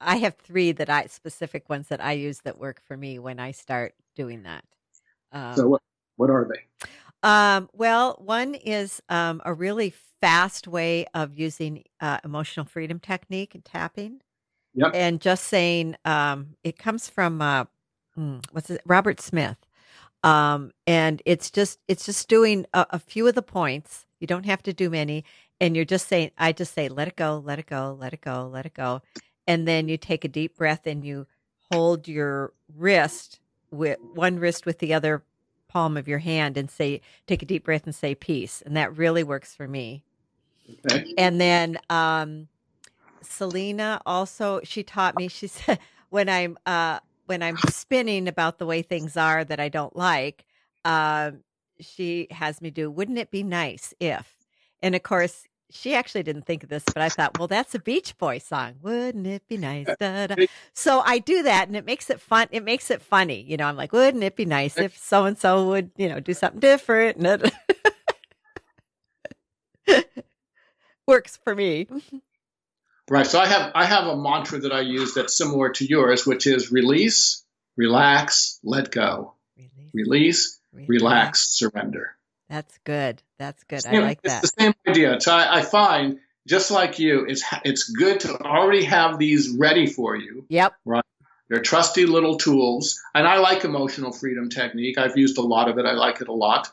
have three that specific ones that I use that work for me when I start doing that. So what are they? Well, one is a really fast way of using emotional freedom technique and tapping. Yep. And just saying, it comes from Robert Smith, and it's just doing a few of the points. You don't have to do many, and you're just saying, I just say, let it go, let it go, let it go, let it go, and then you take a deep breath and you hold your wrist with one wrist with the other palm of your hand and say, take a deep breath and say peace, and that really works for me. Okay. And then. Selena also, she taught me, she said, when I'm spinning about the way things are that I don't like, she has me do, wouldn't it be nice if, and of course, she actually didn't think of this, but I thought, well, that's a Beach Boy song. Wouldn't it be nice? Da, da. So I do that and it makes it fun. It makes it funny. You know, I'm like, wouldn't it be nice if so-and-so would, you know, do something different? Works for me. Right. So I have a mantra that I use that's similar to yours, which is release, relax, let go. Release, relax, surrender. That's good. I like that. It's the same idea. So I find, just like you, it's good to already have these ready for you. Yep. Right. They're trusty little tools. And I like emotional freedom technique. I've used a lot of it. I like it a lot.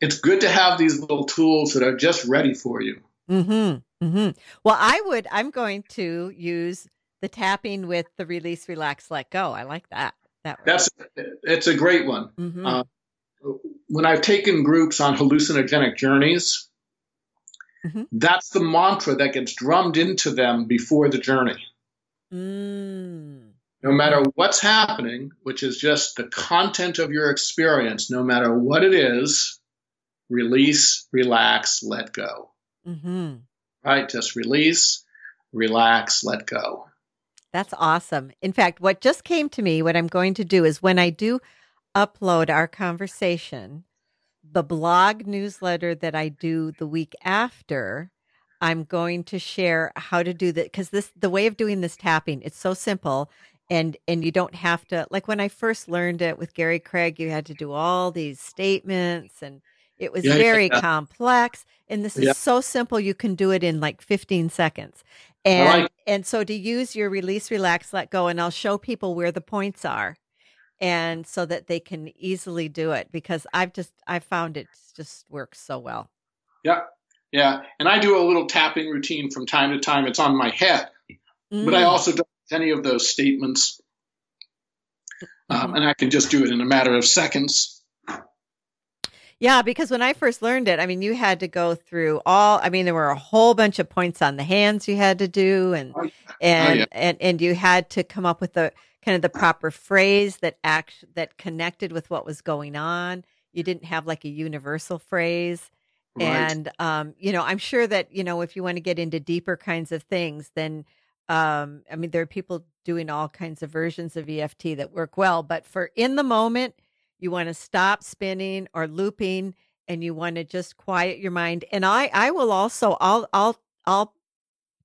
It's good to have these little tools that are just ready for you. Mm-hmm. Mm-hmm. Well, I'm going to use the tapping with the release, relax, let go. I like that. It's a great one. Mm-hmm. When I've taken groups on hallucinogenic journeys, mm-hmm. that's the mantra that gets drummed into them before the journey. Mm. No matter what's happening, which is just the content of your experience, no matter what it is, release, relax, let go. Mm-hmm. Right. Just release, relax, let go. That's awesome. In fact, what just came to me, what I'm going to do is when I do upload our conversation, the blog newsletter that I do the week after, I'm going to share how to do that. Because the way of doing this tapping, it's so simple. And you don't have to, like when I first learned it with Gary Craig, you had to do all these statements and it was very complex, and this is so simple. You can do it in like 15 seconds. And so to use your release, relax, let go, and I'll show people where the points are and so that they can easily do it because I've found it just works so well. Yeah. Yeah. And I do a little tapping routine from time to time. It's on my head, but I also don't use any of those statements. And I can just do it in a matter of seconds. Yeah, because when I first learned it, I mean, you had to go through there were a whole bunch of points on the hands you had to do and you had to come up with the kind of the proper phrase that connected with what was going on. You didn't have like a universal phrase. Right. And, I'm sure that, you know, if you want to get into deeper kinds of things, then, there are people doing all kinds of versions of EFT that work well, but for in the moment, you want to stop spinning or looping and you want to just quiet your mind. And I will also, I'll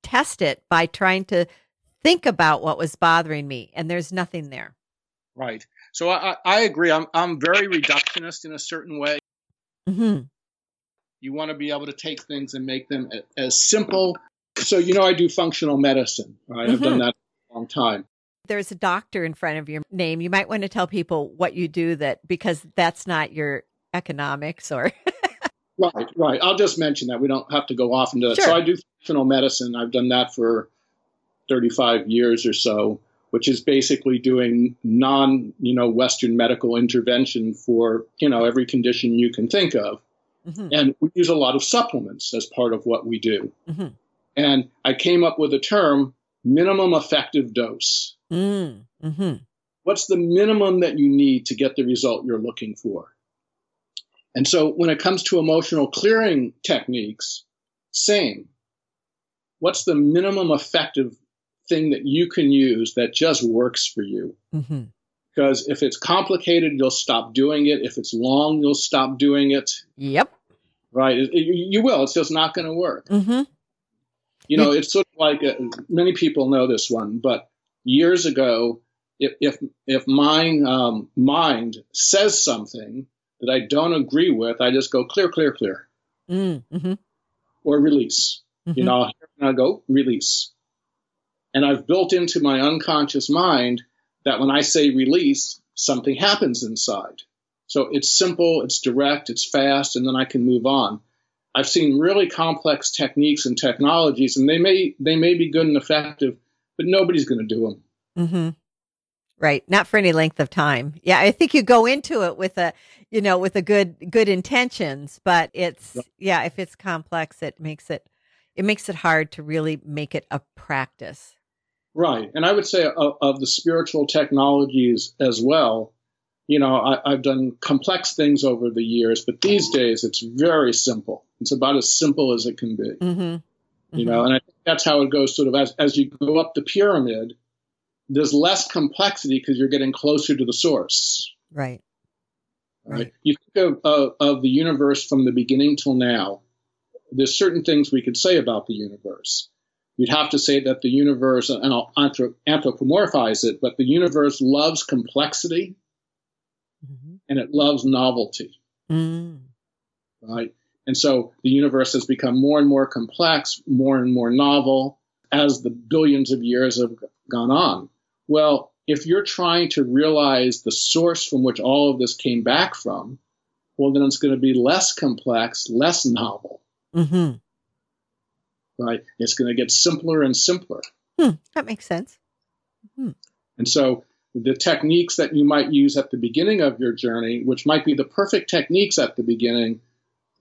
test it by trying to think about what was bothering me and there's nothing there. Right. So I agree. I'm very reductionist in a certain way. Mm-hmm. You want to be able to take things and make them as simple. So, I do functional medicine, right? Mm-hmm. I've done that for a long time. There's a doctor in front of your name. You might want to tell people what you do, that because that's not your economics or... Right. I'll just mention that. We don't have to go off into that. Sure. So I do functional medicine. I've done that for 35 years or so, which is basically doing Western medical intervention for, every condition you can think of. Mm-hmm. And we use a lot of supplements as part of what we do. Mm-hmm. And I came up with a term, minimum effective dose. Mm-hmm. What's the minimum that you need to get the result you're looking for? And so when it comes to emotional clearing techniques, same. What's the minimum effective thing that you can use that just works for you? Mm-hmm. Because if it's complicated, you'll stop doing it. If it's long, you'll stop doing it. Yep. Right. You will. It's just not going to work. Mm-hmm. It's sort of like many people know this one, but years ago, if my mind says something that I don't agree with, I just go clear, mm-hmm. or release. Mm-hmm. And I go release. And I've built into my unconscious mind that when I say release, something happens inside. So it's simple, it's direct, it's fast, and then I can move on. I've seen really complex techniques and technologies, and they may be good and effective, but nobody's going to do them. Mm-hmm. Right. Not for any length of time. Yeah. I think you go into it with a good intentions, but it's, yeah, if it's complex, it makes it hard to really make it a practice. Right. And I would say of the spiritual technologies as well, I've done complex things over the years, but these days it's very simple. It's about as simple as it can be, mm-hmm. And I think that's how it goes sort of as you go up the pyramid, there's less complexity because you're getting closer to the source. Right. You think of the universe from the beginning till now. There's certain things we could say about the universe. You'd have to say that the universe, and I'll anthropomorphize it, but the universe loves complexity, mm-hmm. and it loves novelty, mm. right? And so the universe has become more and more complex, more and more novel as the billions of years have gone on. Well, if you're trying to realize the source from which all of this came back from, well, then it's going to be less complex, less novel. Mm-hmm. Right? It's going to get simpler and simpler. That makes sense. Mm-hmm. And so the techniques that you might use at the beginning of your journey, which might be the perfect techniques at the beginning,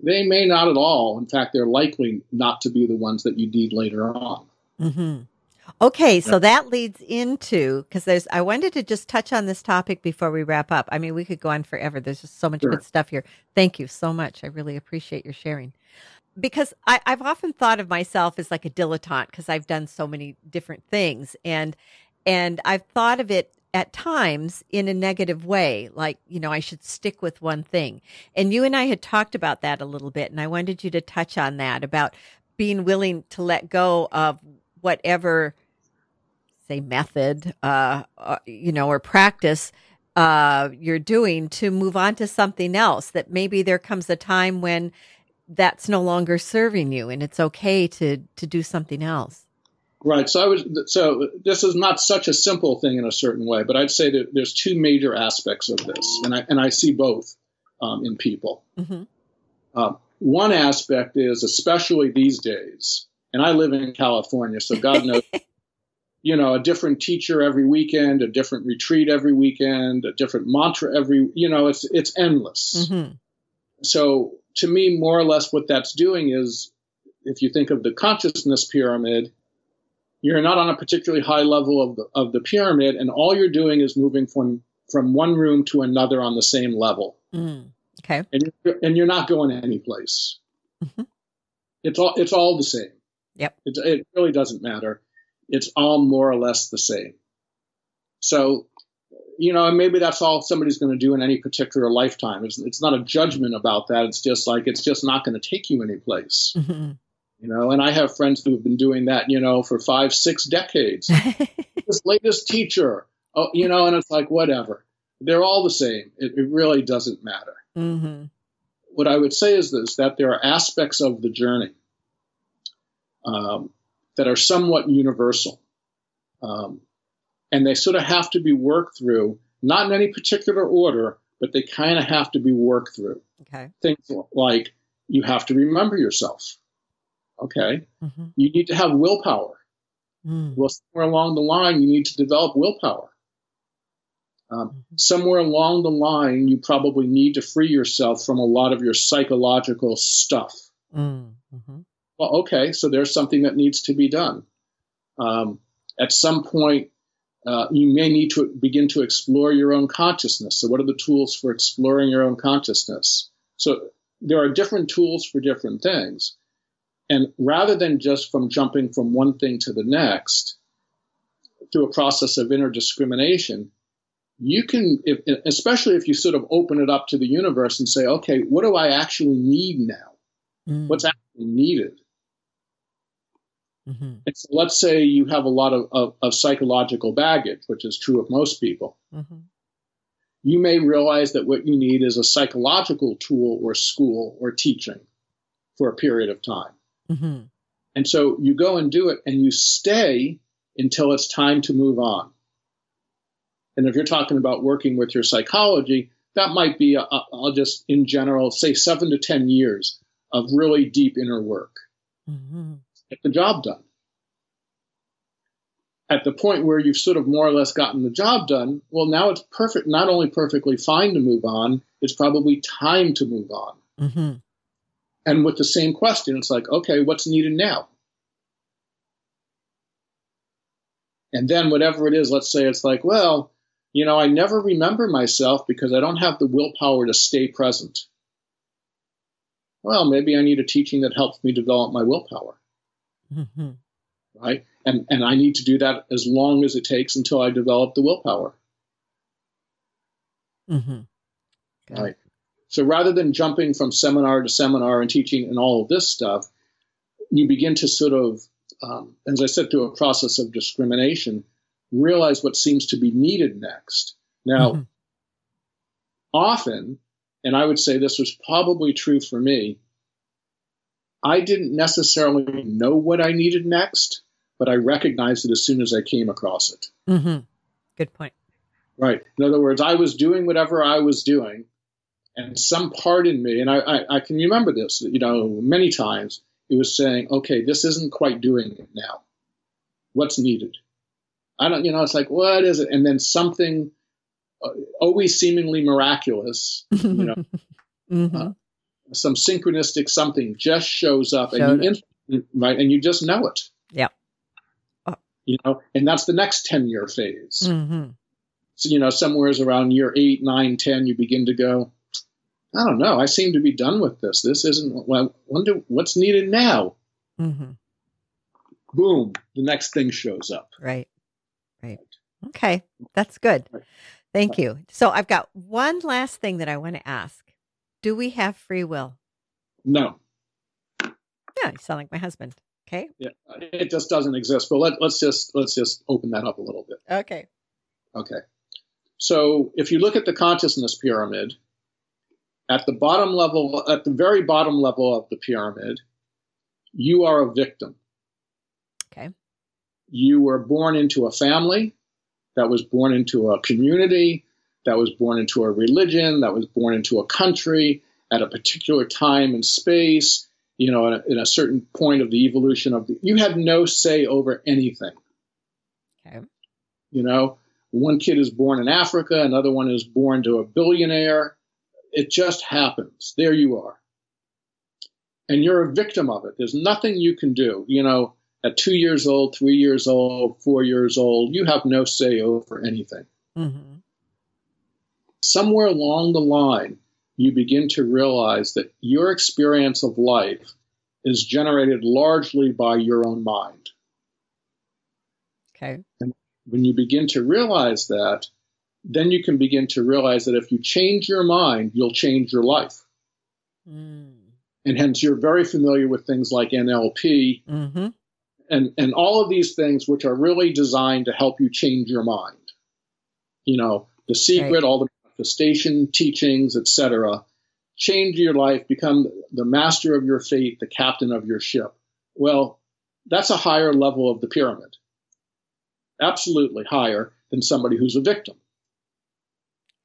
they may not at all. In fact, they're likely not to be the ones that you need later on. Mm-hmm. Okay, so that leads into, because I wanted to just touch on this topic before we wrap up. I mean, we could go on forever. There's just so much good stuff here. Thank you so much. I really appreciate your sharing. Because I've often thought of myself as like a dilettante because I've done so many different things. And I've thought of it at times in a negative way, like, I should stick with one thing. And you and I had talked about that a little bit, and I wanted you to touch on that, about being willing to let go of whatever, say, method, or practice you're doing to move on to something else, that maybe there comes a time when that's no longer serving you and it's okay to do something else. Right. So this is not such a simple thing in a certain way, but I'd say that there's two major aspects of this, and I see both in people. Mm-hmm. One aspect is, especially these days, and I live in California, so God knows, a different teacher every weekend, a different retreat every weekend, a different mantra every, it's endless. Mm-hmm. So to me, more or less what that's doing is, if you think of the consciousness pyramid, you're not on a particularly high level of the pyramid, and all you're doing is moving from one room to another on the same level. Mm. Okay. And you're not going any place. Mm-hmm. It's all the same. Yep. It really doesn't matter. It's all more or less the same. So, and maybe that's all somebody's going to do in any particular lifetime. It's not a judgment about that. It's just like, it's just not going to take you anyplace. Mm-hmm. And I have friends who have been doing that, for 5-6 decades. This latest teacher, and it's like, whatever. They're all the same. It really doesn't matter. Mm-hmm. What I would say is this, that there are aspects of the journey that are somewhat universal. and they sort of have to be worked through, not in any particular order, but they kind of have to be worked through. Okay. Things like you have to remember yourself. Okay. Mm-hmm. You need to have willpower. Mm. Well, somewhere along the line, you need to develop willpower. Somewhere along the line, you probably need to free yourself from a lot of your psychological stuff. Mm-hmm. Well, okay, so there's something that needs to be done. At some point, you may need to begin to explore your own consciousness. So what are the tools for exploring your own consciousness? So there are different tools for different things. And rather than just from jumping from one thing to the next, through a process of inner discrimination, you can, especially if you sort of open it up to the universe and say, okay, what do I actually need now? Mm. What's actually needed? Mm-hmm. And so let's say you have a lot of psychological baggage, which is true of most people. Mm-hmm. You may realize that what you need is a psychological tool or school or teaching for a period of time. Mm-hmm. And so you go and do it and you stay until it's time to move on. And if you're talking about working with your psychology, that might be, I'll just in general say 7 to 10 years of really deep inner work. Mm-hmm. Get the job done. At the point where you've sort of more or less gotten the job done, well, now it's perfect, not only perfectly fine to move on, it's probably time to move on. Mm-hmm. And with the same question, it's like, okay, what's needed now? And then whatever it is, let's say it's like, well, you know, I never remember myself because I don't have the willpower to stay present. Well, maybe I need a teaching that helps me develop my willpower, mm-hmm. right? And I need to do that as long as it takes until I develop the willpower, mm-hmm. right? So rather than jumping from seminar to seminar and teaching and all of this stuff, you begin to sort of, as I said, through a process of discrimination, realize what seems to be needed next. Now, mm-hmm. often, and I would say this was probably true for me, I didn't necessarily know what I needed next, but I recognized it as soon as I came across it. Mm-hmm. Good point. Right. In other words, I was doing whatever I was doing, and some part in me, and I can remember this, you know, many times, it was saying, okay, this isn't quite doing it now. What's needed? I don't, you know, it's like, what is it? And then something always seemingly miraculous, you know, mm-hmm. Some synchronistic something just shows up and you just know it. Yeah. Oh. You know, and that's the next 10-year phase. Mm-hmm. So, you know, somewhere's around year 8, 9, 10, you begin to go, I don't know. I seem to be done with this. This isn't, well, I wonder what's needed now. Mm-hmm. Boom. The next thing shows up. Right. Right. Okay. That's good. Thank you. So I've got one last thing that I want to ask. Do we have free will? No. Yeah. You sound like my husband. Okay. Yeah. It just doesn't exist, but let's just open that up a little bit. Okay. Okay. So if you look at the consciousness pyramid, at the very bottom level of the pyramid, you are a victim. Okay. You were born into a family that was born into a community, that was born into a religion, that was born into a country at a particular time and space, you know, in a certain point of the evolution of you have no say over anything. Okay. You know, one kid is born in Africa, another one is born to a billionaire. It just happens. There you are. And you're a victim of it. There's nothing you can do. You know, at 2 years old, 3 years old, 4 years old, you have no say over anything. Mm-hmm. Somewhere along the line, you begin to realize that your experience of life is generated largely by your own mind. Okay. And when you begin to realize that, then you can begin to realize that if you change your mind, you'll change your life. Mm. And hence you're very familiar with things like NLP mm-hmm. and all of these things, which are really designed to help you change your mind. You know, The Secret, right. All the manifestation teachings, etc. Change your life, become the master of your fate, the captain of your ship. Well, that's a higher level of the pyramid. Absolutely higher. than somebody who's a victim.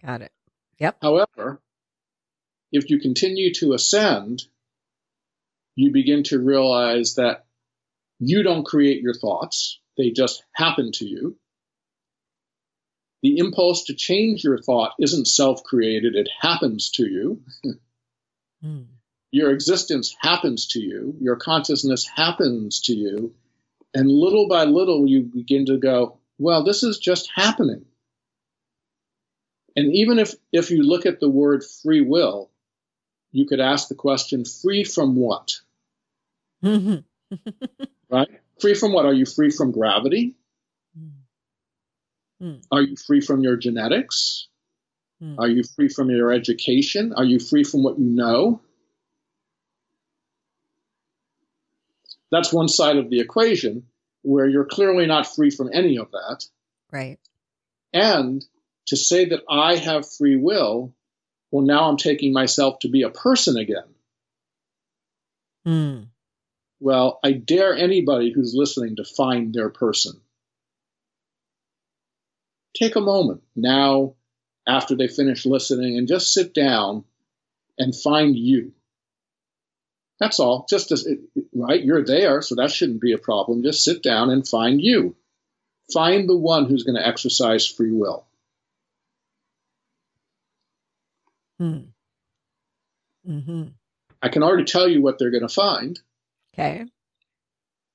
Got it. Yep. However, if you continue to ascend, you begin to realize that you don't create your thoughts. They just happen to you. The impulse to change your thought isn't self-created. It happens to you. Your existence happens to you. Your consciousness happens to you. And little by little, you begin to go, well, this is just happening. And even if you look at the word free will, you could ask the question, free from what? Right? Free from what? Are you free from gravity? Are you free from your genetics? Are you free from your education? Are you free from what you know? That's one side of the equation where you're clearly not free from any of that. Right. And to say that I have free will, well, now I'm taking myself to be a person again. Well, I dare anybody who's listening to find their person. Take a moment now after they finish listening and just sit down and find you. That's all. Just as right, you're there, so that shouldn't be a problem. Just sit down and find you. Find the one who's going to exercise free will. I can already tell you what they're going to find. Okay.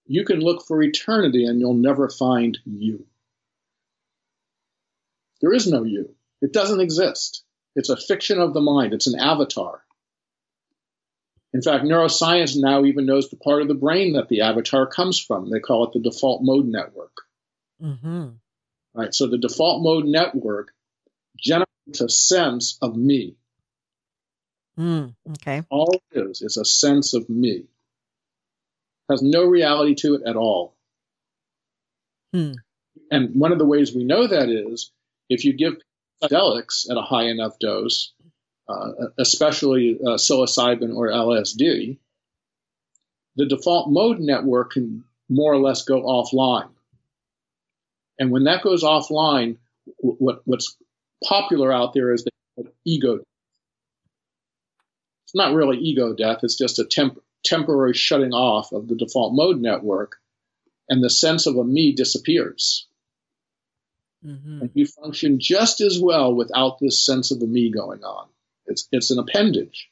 You can look for eternity and you'll never find you. There is no you. It doesn't exist. It's a fiction of the mind. It's an avatar. In fact, neuroscience now even knows the part of the brain that the avatar comes from. They call it the default mode network. Right. So the default mode network generates a sense of me. Okay. All it is a sense of me. Has no reality to it at all. And one of the ways we know that is if you give psychedelics at a high enough dose, especially psilocybin or LSD, the default mode network can more or less go offline. And when that goes offline, what's popular out there is the ego death. It's not really ego death. It's just a temporary shutting off of the default mode network, and the sense of a me disappears. And you function just as well without this sense of a me going on. It's an appendage.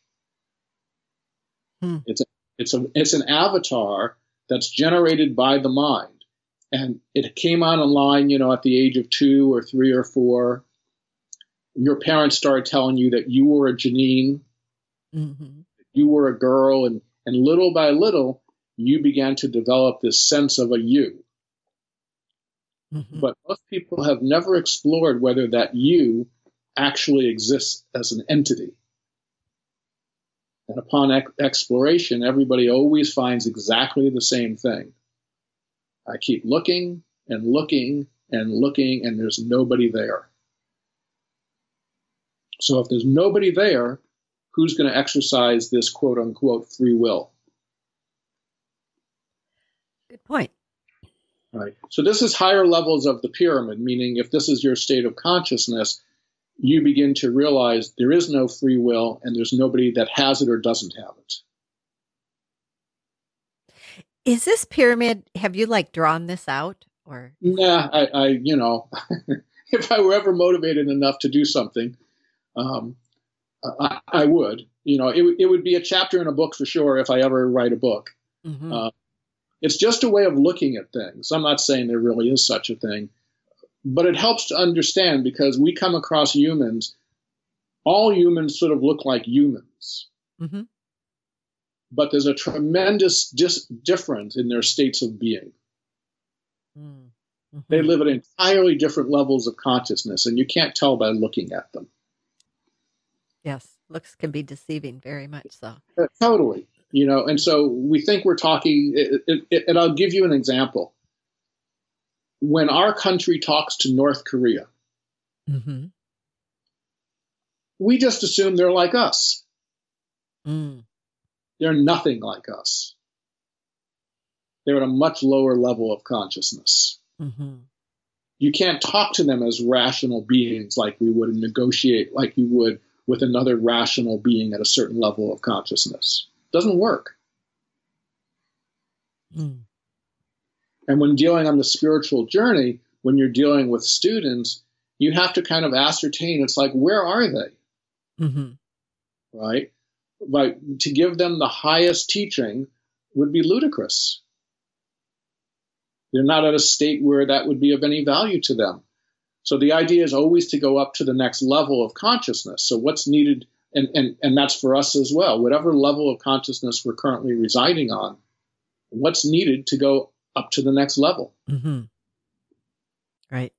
It's an avatar that's generated by the mind, and it came online, you know, at the age of 2 or 3 or 4. Your parents started telling you that you were a Janine, you were a girl, and little by little, you began to develop this sense of a you. But most people have never explored whether that you actually exists as an entity. And upon exploration, everybody always finds exactly the same thing. I keep looking and looking and looking, and there's nobody there. So if there's nobody there, who's going to exercise this quote-unquote free will? Good point. All right. So this is higher levels of the pyramid, meaning if this is your state of consciousness, you begin to realize there is no free will and there's nobody that has it or doesn't have it. Is this pyramid, have you like drawn this out or? Nah, I you know, if I were ever motivated enough to do something, I would, you know, it would be a chapter in a book for sure. If I ever write a book, it's just a way of looking at things. I'm not saying there really is such a thing, but it helps to understand because we come across humans. All humans sort of look like humans, but there's a tremendous difference in their states of being. They live at entirely different levels of consciousness, and you can't tell by looking at them. Yes, looks can be deceiving, very much so. Totally. You know, and so we think we're talking, and I'll give you an example. When our country talks to North Korea, we just assume they're like us. They're nothing like us. They're at a much lower level of consciousness. you can't talk to them as rational beings like we would and negotiate like you would with another rational being at a certain level of consciousness. It doesn't work. Mm. And when dealing on the spiritual journey, when you're dealing with students, you have to kind of ascertain, it's like, where are they? Mm-hmm. Right? Like, to give them the highest teaching would be ludicrous. They're not at a state where that would be of any value to them. So the idea is always to go up to the next level of consciousness. So what's needed, and that's for us as well, whatever level of consciousness we're currently residing on, what's needed to go up to the next level. Mm-hmm. Right.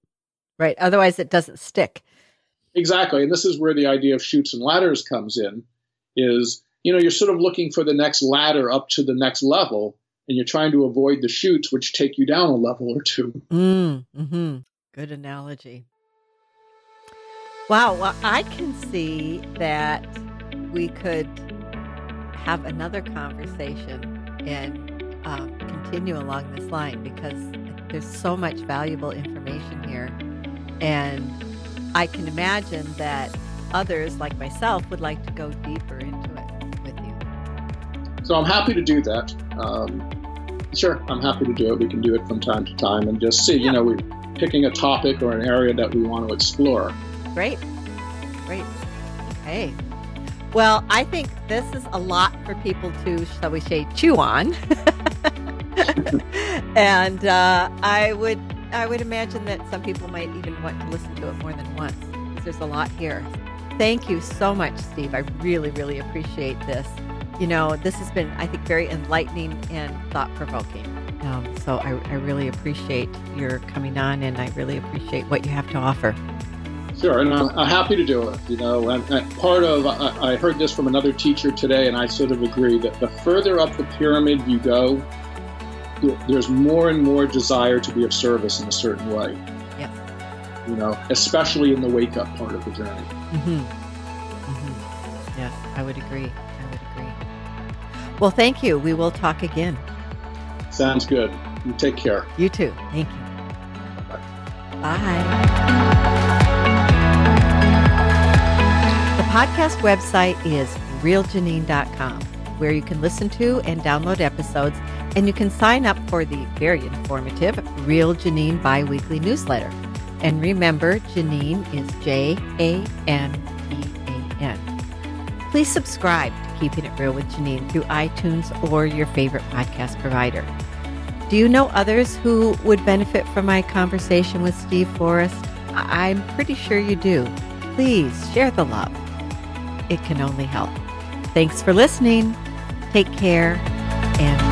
Right. Otherwise it doesn't stick. Exactly. And this is where the idea of chutes and ladders comes in, is, you know, you're sort of looking for the next ladder up to the next level, and you're trying to avoid the chutes, which take you down a level or two. Mm-hmm. Good analogy. Wow. Well, I can see that we could have another conversation and continue along this line, because there's so much valuable information here. And I can imagine that others like myself would like to go deeper into it with you. So I'm happy to do that. Sure, I'm happy to do it. We can do it from time to time and just see, you know, we're picking a topic or an area that we want to explore. Great. Great. Okay. Well, I think this is a lot for people to, shall we say, chew on. And I would imagine that some people might even want to listen to it more than once, because there's a lot here. Thank you so much, Steve. I really, really appreciate this. You know, this has been, I think, very enlightening and thought-provoking. So I really appreciate your coming on, and I really appreciate what you have to offer. Sure, and I'm happy to do it. You know, and part of, I heard this from another teacher today, and I sort of agree that the further up the pyramid you go, there's more and more desire to be of service in a certain way. Yeah. You know, especially in the wake-up part of the journey. Mm-hmm. Mm-hmm. Yes, I would agree. Well, thank you. We will talk again. Sounds good. You take care. You too. Thank you. Bye. Bye. The podcast website is realjanine.com, where you can listen to and download episodes, and you can sign up for the very informative Real Janine biweekly newsletter. And remember, Janine is Janean. Please subscribe to Keeping It Real with Janine through iTunes or your favorite podcast provider. Do you know others who would benefit from my conversation with Steve Forrest? I'm pretty sure you do. Please share the love. It can only help. Thanks for listening. Take care, and